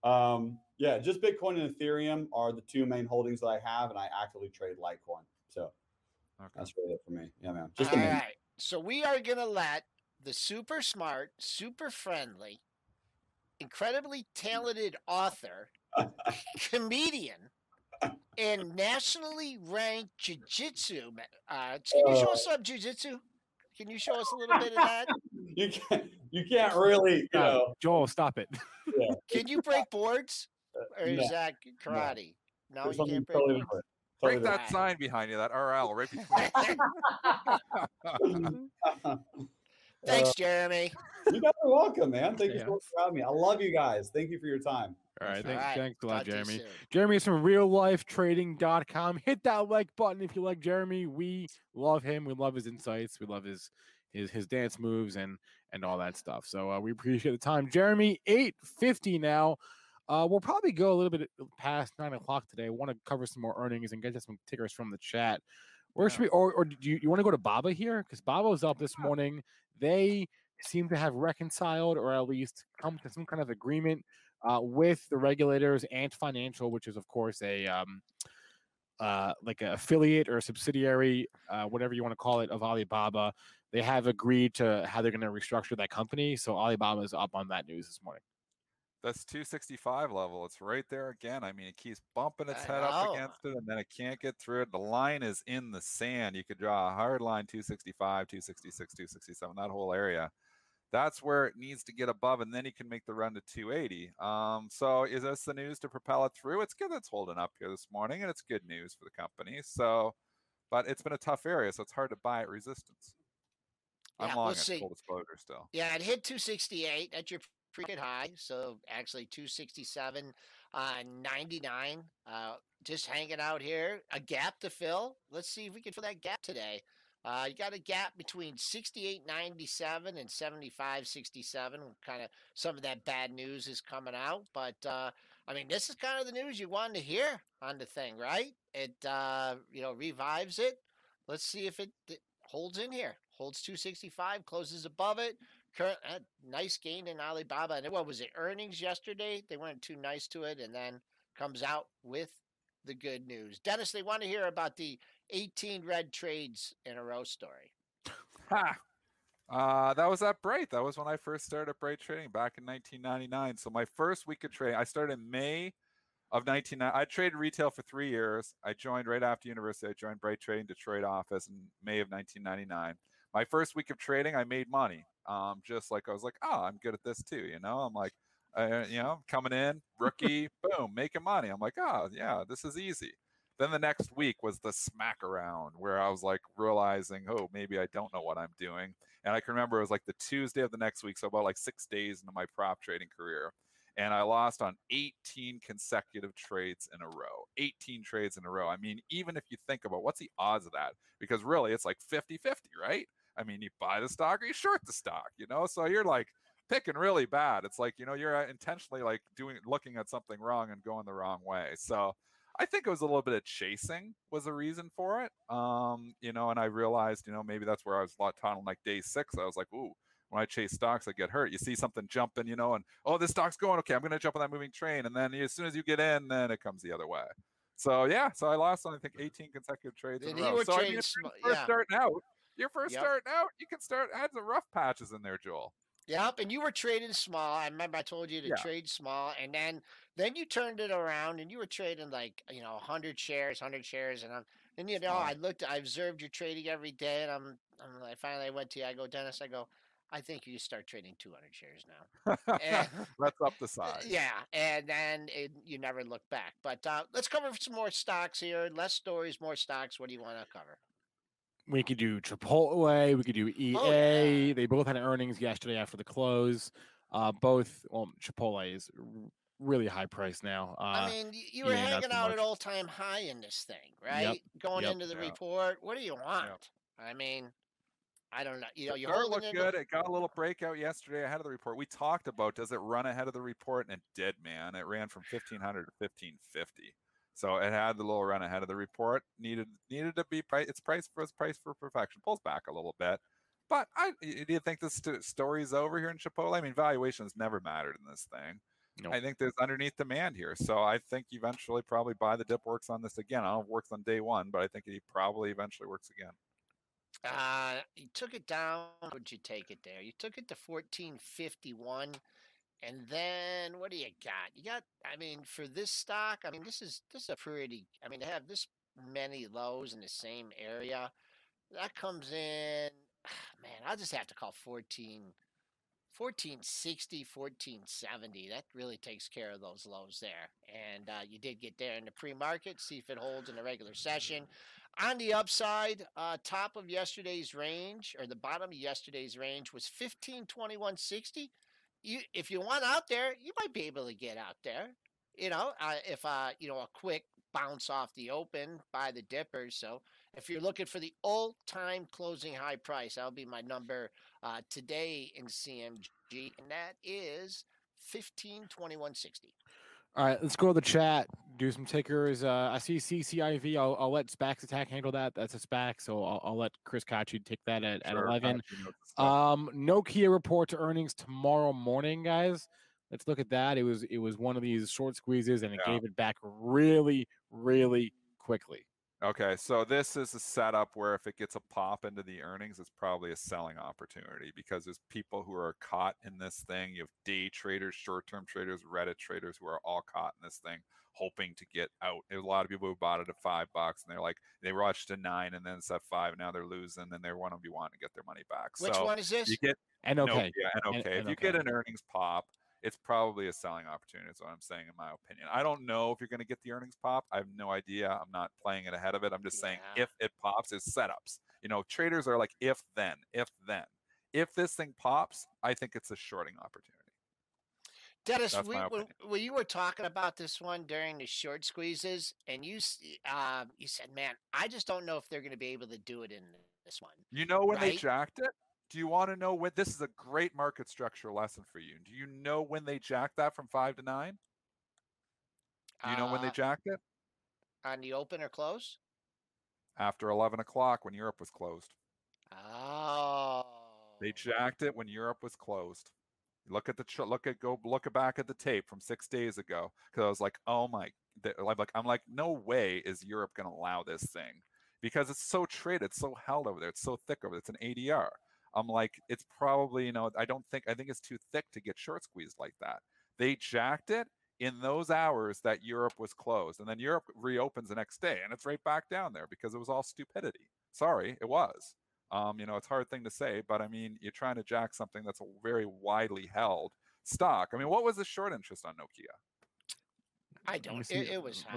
no. Just Bitcoin and Ethereum are the two main holdings that I have, and I actively trade Litecoin. So that's really it for me. Yeah, man. All right. So we are going to let the super smart, super friendly, incredibly talented author, comedian, and nationally ranked jiu-jitsu. Can you show us some jiu-jitsu? Can you show us a little bit of that? You can't really, you know. Joel, stop it. Yeah. Can you break boards? Or is that karate? No, you can't break boards. Break that sign behind you, that RL right between you. Thanks, Jeremy. You guys are welcome, man. Thank you for having me. I love you guys. Thank you for your time. All right. Thanks a lot, Jeremy. Jeremy is from reallifetrading.com. Hit that like button if you like Jeremy. We love him. We love his insights. We love his dance moves and all that stuff. So we appreciate the time. Jeremy, 8:50 now. We'll probably go a little bit past 9 o'clock today. We want to cover some more earnings and get some tickers from the chat. Where should we, or do you want to go to Baba here? Because Baba was up this morning. They seem to have reconciled or at least come to some kind of agreement with the regulators, Ant Financial, which is, of course, a like an affiliate or a subsidiary, whatever you want to call it, of Alibaba. They have agreed to how they're going to restructure that company. So Alibaba is up on that news this morning. That's 265 level. It's right there again. I mean, it keeps bumping its head up against it, and then it can't get through it. The line is in the sand. You could draw a hard line, 265, 266, 267, that whole area. That's where it needs to get above, and then you can make the run to 280. So is this the news to propel it through? It's good that's holding up here this morning, and it's good news for the company. So, but it's been a tough area, so it's hard to buy at resistance. I'm long at full disclosure still. Yeah, it hit 268 at your pretty high, so actually 267 99, just hanging out here, a gap to fill. Let's see if we can fill that gap today. You got a gap between 68.97 and 75.67. Kind of some of that bad news is coming out, but I mean, this is kind of the news you wanted to hear on the thing, right? It revives it. Let's see if it holds in here. Holds 265, closes above it. Nice gain in Alibaba. And what was it? Earnings yesterday. They weren't too nice to it, and then comes out with the good news. Dennis, they want to hear about the 18 red trades in a row story. That was at Bright. That was when I first started at Bright Trading back in 1999. So my first week of trading, I started in May of 1999. I traded retail for 3 years. I joined right after university. I joined Bright Trading Detroit office in May of 1999. My first week of trading, I made money. Just like I was like, oh, I'm good at this too, you know. I'm like, coming in, rookie, boom, making money. I'm like, oh yeah, this is easy. Then the next week was the smack around where I was like realizing, oh, maybe I don't know what I'm doing. And I can remember it was like the Tuesday of the next week, so about like 6 days into my prop trading career, and I lost on 18 consecutive trades in a row. 18 trades in a row. I mean, even if you think about what's the odds of that, because really it's like 50-50, right? I mean, you buy the stock or you short the stock, you know? So you're like picking really bad. It's like, you know, you're intentionally like looking at something wrong and going the wrong way. So I think it was a little bit of chasing was the reason for it. And I realized, maybe that's where I was on like day 6. I was like, ooh, when I chase stocks, I get hurt. You see something jumping, and oh, this stock's going. Okay, I'm going to jump on that moving train. And then as soon as you get in, then it comes the other way. So yeah, so I lost on, I think, 18 consecutive trades in a row. So starting out. Your first starting out, you can start. I had some rough patches in there, Joel. Yep, and you were trading small. I remember I told you to trade small, and then you turned it around, and you were trading like 100 shares, and I observed your trading every day, and I finally went to you. I go, Dennis, I think you start trading 200 shares now. That's up the size. Yeah, and then you never look back. But let's cover some more stocks here. Less stories, more stocks. What do you want to cover? We could do Chipotle. We could do EA. Oh, yeah. They both had earnings yesterday after the close. Chipotle is really high price now. I mean, you were hanging out at all-time high in this thing, right? Yep. Going into the report. What do you want? Yep. I mean, I don't know. You looked good. It got a little breakout yesterday ahead of the report. We talked about, does it run ahead of the report? And it did, man. It ran from 1,500 to 1,550. So it had the little run ahead of the report. Needed to be price. It's priced for perfection. Pulls back a little bit, but do you think this story's over here in Chipotle? I mean, valuations never mattered in this thing. Nope. I think there's underneath demand here, so I think eventually probably buy the dip works on this again. I don't know if it works on day 1, but I think it probably eventually works again. You took it down. Would you take it there? You took it to 1451, and then what do you got? You got, I mean, for this stock, I mean, this is a pretty. I mean, to have this many lows in the same area, that comes in. Man, I'll just have to call 1460, 1470. That really takes care of those lows there. And you did get there in the pre-market. See if it holds in the regular session. On the upside, top of yesterday's range, or the bottom of yesterday's range, was 1521.60. If you want out there, you might be able to get out there. You know, if you know, a quick bounce off the open by the dippers. So if you're looking for the all-time closing high price, that'll be my number today in CMG, and that is 1521.60. All right, let's go to the chat. Do some tickers. I see CCIV. I'll let Spax Attack handle that. That's a Spax, so I'll let Chris Kotchie take that at 11. Nokia reports earnings tomorrow morning, guys. Let's look at that. It was one of these short squeezes, and it gave it back really, really quickly. Okay, so this is a setup where if it gets a pop into the earnings, it's probably a selling opportunity because there's people who are caught in this thing. You have day traders, short-term traders, Reddit traders who are all caught in this thing, hoping to get out. There's a lot of people who bought it at $5, and they're like, they rushed to 9, and then it's at 5. Now they're losing, and they want to be wanting to get their money back. Which one is this? Okay. If you get an earnings pop, it's probably a selling opportunity is what I'm saying, in my opinion. I don't know if you're going to get the earnings pop. I have no idea. I'm not playing it ahead of it. I'm just saying if it pops, it's setups. You know, traders are like, if then. If this thing pops, I think it's a shorting opportunity. Dennis, when you were talking about this one during the short squeezes, and you said, man, I just don't know if they're going to be able to do it in this one. You know when they jacked it? Do you want to know when? This is a great market structure lesson for you. Do you know when they jacked that from 5 to 9? Do you know when they jacked it? On the open or close? After 11 o'clock when Europe was closed. Oh. They jacked it when Europe was closed. Look back at the tape from 6 days ago, because I was like, oh my, I'm like, no way is Europe going to allow this thing, because it's so traded, so held over there, it's so thick over there, it's an ADR. I'm like, it's probably, you know, I think it's too thick to get short squeezed like that. They jacked it in those hours that Europe was closed. And then Europe reopens the next day, and it's right back down there because it was all stupidity. Sorry, it was. You know, it's a hard thing to say, but I mean, you're trying to jack something that's a very widely held stock. I mean, what was the short interest on Nokia? I don't. It was high.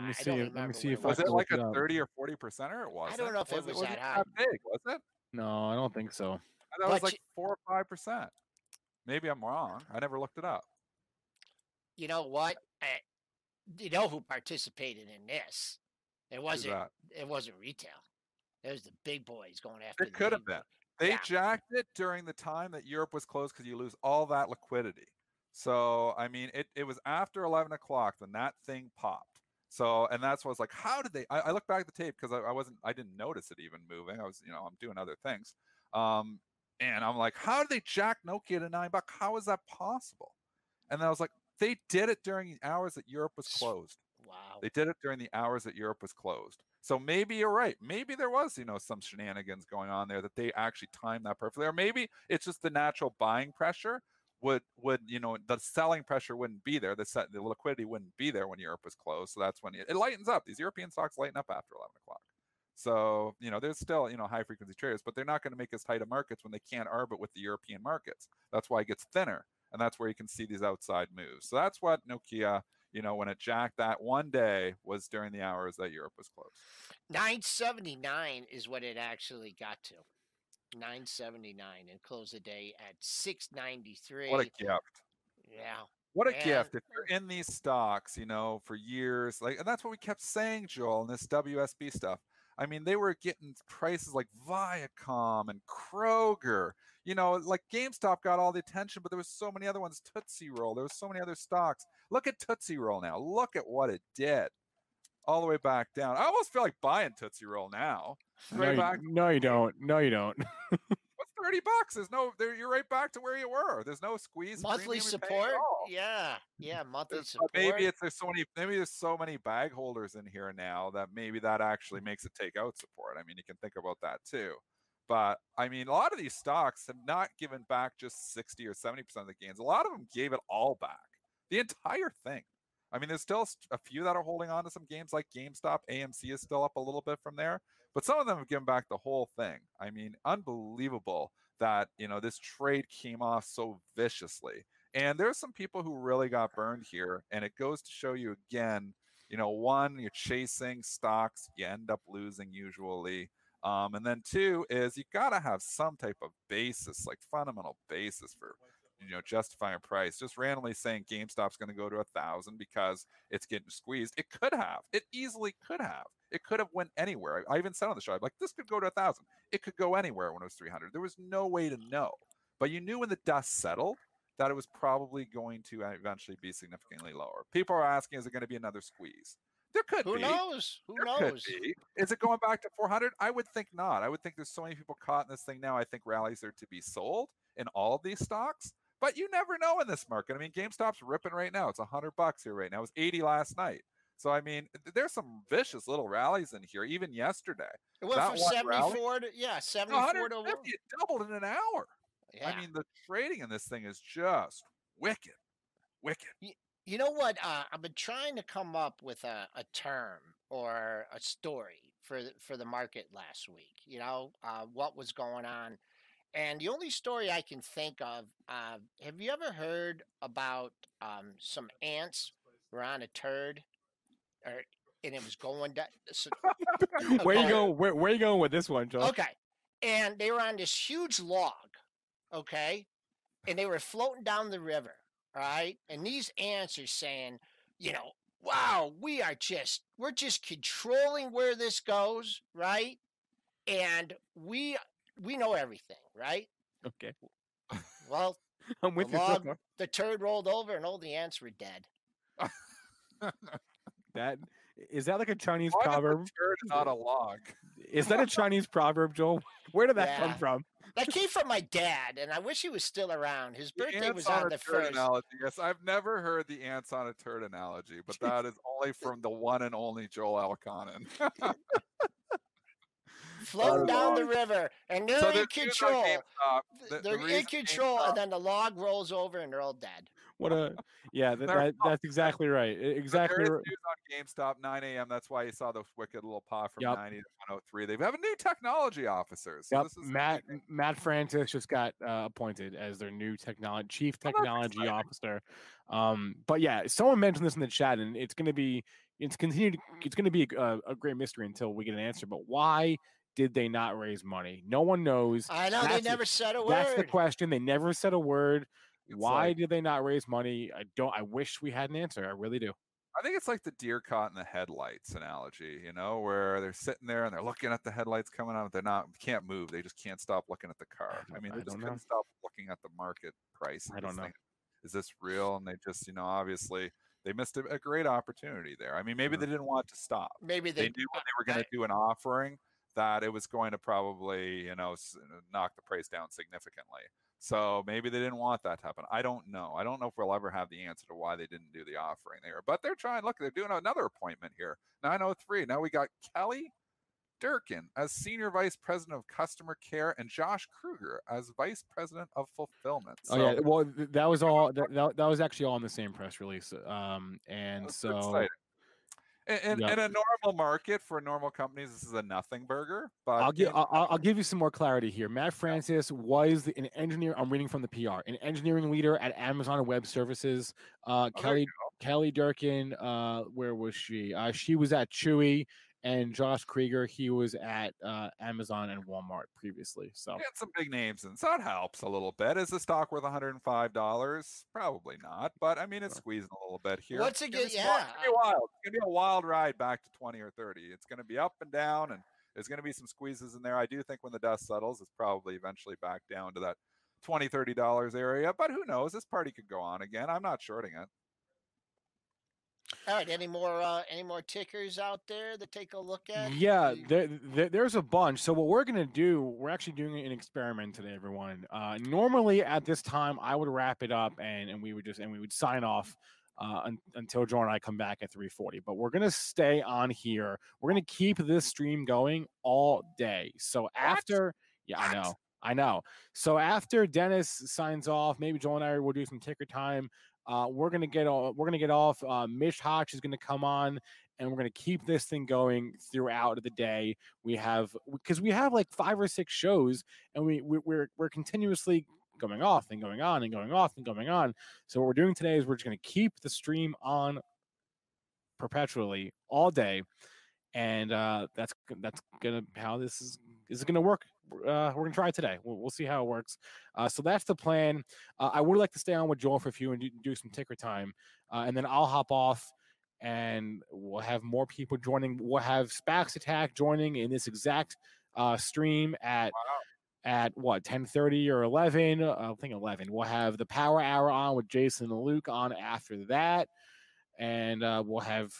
Let me see if was it like a 30 or 40%er? It was. I don't know if it was that high. That big, was it? No, I don't think so. That was like 4 or 5%. Maybe I'm wrong. I never looked it up. You know what? You know who participated in this? It wasn't retail. It was the big boys going after it. It could have been. They jacked it during the time that Europe was closed because you lose all that liquidity. So, I mean, it was after 11 o'clock when that thing popped. So, and that's what I was like, how did they? I looked back at the tape because I didn't notice it even moving. I was, you know, I'm doing other things. And I'm like, how did they jack Nokia to $9? How is that possible? And then I was like, they did it during the hours that Europe was closed. Wow. They did it during the hours that Europe was closed. So maybe you're right. Maybe there was, you know, some shenanigans going on there that they actually timed that perfectly. Or maybe it's just the natural buying pressure would, you know, the selling pressure wouldn't be there. The liquidity wouldn't be there when Europe was closed. So that's when it lightens up. These European stocks lighten up after 11 o'clock. So, you know, there's still, you know, high frequency traders, but they're not going to make as tight of markets when they can't arbit with the European markets. That's why it gets thinner. And that's where you can see these outside moves. So that's what Nokia, you know, when it jacked that one day was during the hours that Europe was closed. 979 is what it actually got to. 979 and closed the day at 693. What a gift. Yeah. What a gift. If you're in these stocks, you know, for years, like, and that's what we kept saying, Joel, and this WSB stuff. I mean, they were getting prices like Viacom and Kroger, you know, like GameStop got all the attention, but there was so many other ones, Tootsie Roll. There was so many other stocks. Look at Tootsie Roll now. Look at what it did all the way back down. I almost feel like buying Tootsie Roll now. No, you don't. What's $30? There's no, you're right back to where you were. There's no squeeze. Monthly support. Yeah. Yeah. Monthly support. Maybe there's so many bag holders in here now that maybe that actually makes it take out support. I mean, you can think about that too. But I mean, a lot of these stocks have not given back just 60 or 70% of the gains. A lot of them gave it all back, the entire thing. I mean, there's still a few that are holding on to some games like GameStop. AMC is still up a little bit from there, but some of them have given back the whole thing. I mean, unbelievable that, you know, this trade came off so viciously. And there's some people who really got burned here. And it goes to show you again, you know, one, you're chasing stocks, you end up losing usually. And then two is you got to have some type of basis, like fundamental basis for, you know, justifying a price. Just randomly saying GameStop's going to go to 1,000 because it's getting squeezed. It could have. It easily could have. It could have went anywhere. I even said on the show, I'm like, this could go to 1,000. It could go anywhere when it was 300. There was no way to know. But you knew when the dust settled that it was probably going to eventually be significantly lower. People are asking, is it going to be another squeeze? There could be. Who knows? Who knows? Is it going back to 400? I would think not. I would think there's so many people caught in this thing now. I think rallies are to be sold in all of these stocks. But you never know in this market. I mean, GameStop's ripping right now. It's $100 here right now. It was 80 last night. So, I mean, there's some vicious little rallies in here, even yesterday. It went from 74 to, yeah, 74 to 150. It doubled in an hour. Yeah. I mean, the trading in this thing is just wicked, wicked. You know what? I've been trying to come up with a term or a story for the market last week, you know, what was going on. And the only story I can think of, have you ever heard about some ants were on a turd or, and it was going down? So, where you going? Where you going with this one, Joel? Okay. And they were on this huge log, okay? And they were floating down the river, all right? And these ants are saying, you know, wow, we're just controlling where this goes, right? And we know everything, right? Okay. Well, I'm with you. The turd rolled over and all the ants were dead. That is that like a Chinese proverb? Turd, not a log. Is that a Chinese proverb, Joel? Where did that come from? That came from my dad, and I wish he was still around. His birthday was on the first. Analogy. Yes, I've never heard the ants on a turd analogy, but that is only from the one and only Joel Elconin. Floating down the river, and they're in control. They're in control, and then the log rolls over, and they're all dead. What a that's exactly right. Exactly. There is news on GameStop 9 a.m. That's why you saw the wicked little paw from 90 to 103. They have a new technology officer. So this is Matt Francis just got appointed as their new chief technology officer. But yeah, someone mentioned this in the chat, and it's going to be it's going to be a great mystery until we get an answer. But why did they not raise money? No one knows. I know they never said a word. That's the question. They never said a word. Why did they not raise money? I wish we had an answer. I really do. I think it's like the deer caught in the headlights analogy, you know, where they're sitting there and they're looking at the headlights coming out. They're not, can't move. They just can't stop looking at the car. I mean, they just can't stop looking at the market price. I don't know. Is this real? And they just, you know, obviously they missed a great opportunity there. I mean, maybe they didn't want to stop. Maybe they knew when they were going to do an offering that it was going to probably, you know, knock the price down significantly. So maybe they didn't want that to happen. I don't know. I don't know if we'll ever have the answer to why they didn't do the offering there. But they're trying. Look, they're doing another appointment here. 903. Now we got Kelly Durkin as Senior Vice President of Customer Care and Josh Kruger as Vice President of Fulfillment. So, oh, yeah. Well, that was all. That was actually all in the same press release. And so exciting. In a normal market for normal companies, this is a nothing burger. But I'll give you some more clarity here. Matt Francis was an engineer. I'm reading from the PR. An engineering leader at Amazon Web Services. Kelly Durkin. Where was she? She was at Chewy. And Josh Kruger, he was at Amazon and Walmart previously. So he had some big names, and so that helps a little bit. Is the stock worth $105? Probably not, but I mean, it's squeezing a little bit here. Once again, yeah, it's going to be a wild ride back to 20 or 30. It's going to be up and down, and there's going to be some squeezes in there. I do think when the dust settles, it's probably eventually back down to that $20, $30 area. But who knows? This party could go on again. I'm not shorting it. All right, any more tickers out there that take a look at? Yeah, there's a bunch. So what we're going to do, we're actually doing an experiment today, everyone. Normally at this time, I would wrap it up and we would sign off until Joel and I come back at 3:40. But we're going to stay on here. We're going to keep this stream going all day. So after Yeah, I know. I know. So after Dennis signs off, maybe Joel and I will do some ticker time. We're gonna get off. Mish Hotch is gonna come on, and we're gonna keep this thing going throughout the day. We have like 5 or 6 shows, and we're continuously going off and going on and going off and going on. So what we're doing today is we're just gonna keep the stream on perpetually all day, and that's gonna how this is gonna work. We're going to try it today. We'll see how it works. So that's the plan. I would like to stay on with Joel for a few and do some ticker time. And then I'll hop off and we'll have more people joining. We'll have SPACs Attack joining in this exact stream at what, 10:30 or 11? I think 11. We'll have the Power Hour on with Jason and Luke on after that. And we'll have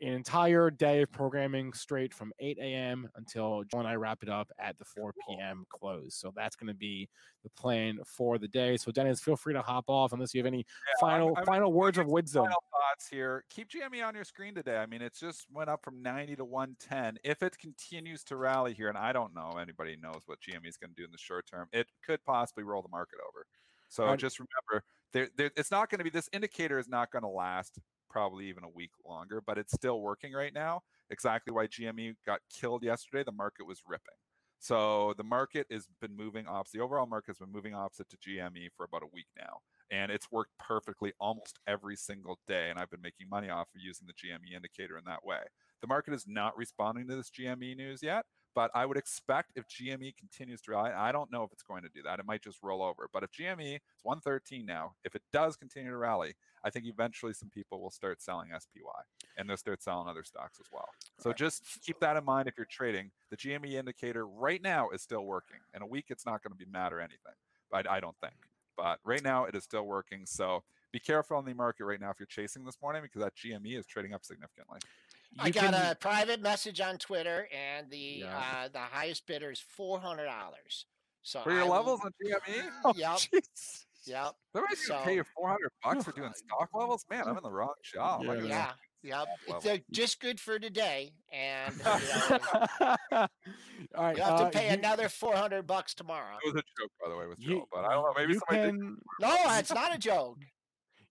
an entire day of programming straight from 8 a.m. until Joel and I wrap it up at the 4 p.m. close. So that's going to be the plan for the day. So Dennis, feel free to hop off unless you have any final words of wisdom. Final thoughts here. Keep GME on your screen today. I mean, it's just went up from 90 to 110. If it continues to rally here, and I don't know, anybody knows what GME is going to do in the short term, it could possibly roll the market over. So just remember, it's not going to be, this indicator is not going to last probably even a week longer, but it's still working right now. Exactly why GME got killed yesterday. The market was ripping. So the market has been moving opposite. The overall market has been moving opposite to GME for about a week now. And it's worked perfectly almost every single day. And I've been making money off of using the GME indicator in that way. The market is not responding to this GME news yet, but I would expect if GME continues to rally, I don't know if it's going to do that. It might just roll over. But if GME, it's 113 now. If it does continue to rally, I think eventually some people will start selling SPY and they'll start selling other stocks as well. So just keep that in mind if you're trading. The GME indicator right now is still working. In a week, it's not going to matter anything, I don't think. But right now, it is still working. So be careful on the market right now if you're chasing this morning, because that GME is trading up significantly. I got a private message on Twitter, and the highest bidder is $400. So for your levels on GME? Oh, yep. Geez. Yep. Somebody's going to pay you $400 for doing stock levels? Man, I'm in the wrong job. Yeah. Yep. It's just good for today. And all right, you'll have to pay another $400 tomorrow. It was a joke, by the way, with Joel, but I don't know. Maybe somebody did. No, it's not a joke.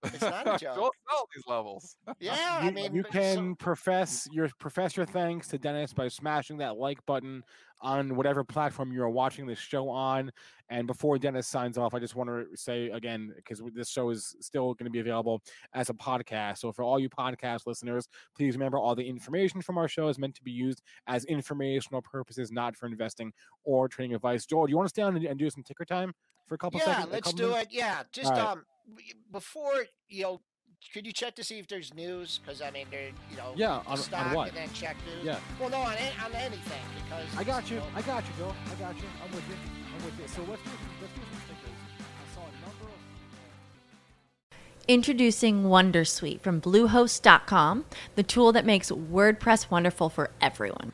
It's not a joke. Joel sells these levels. Yeah, I mean, you can profess your thanks to Dennis by smashing that like button on whatever platform you're watching this show on. And before Dennis signs off, I just want to say again, because this show is still going to be available as a podcast. So for all you podcast listeners, please remember all the information from our show is meant to be used as informational purposes, not for investing or trading advice. Joel, do you want to stay on and do some ticker time for a couple seconds? Yeah, let's do it. Yeah, just before, could you check to see if there's news? Because I mean, on stock, on what? And then check news. Yeah. Well, no, on anything, because I got you. I got you, Joel. I got you. I'm with you. So let's do some stickers. I saw a number of. Introducing WonderSuite from Bluehost.com, the tool that makes WordPress wonderful for everyone.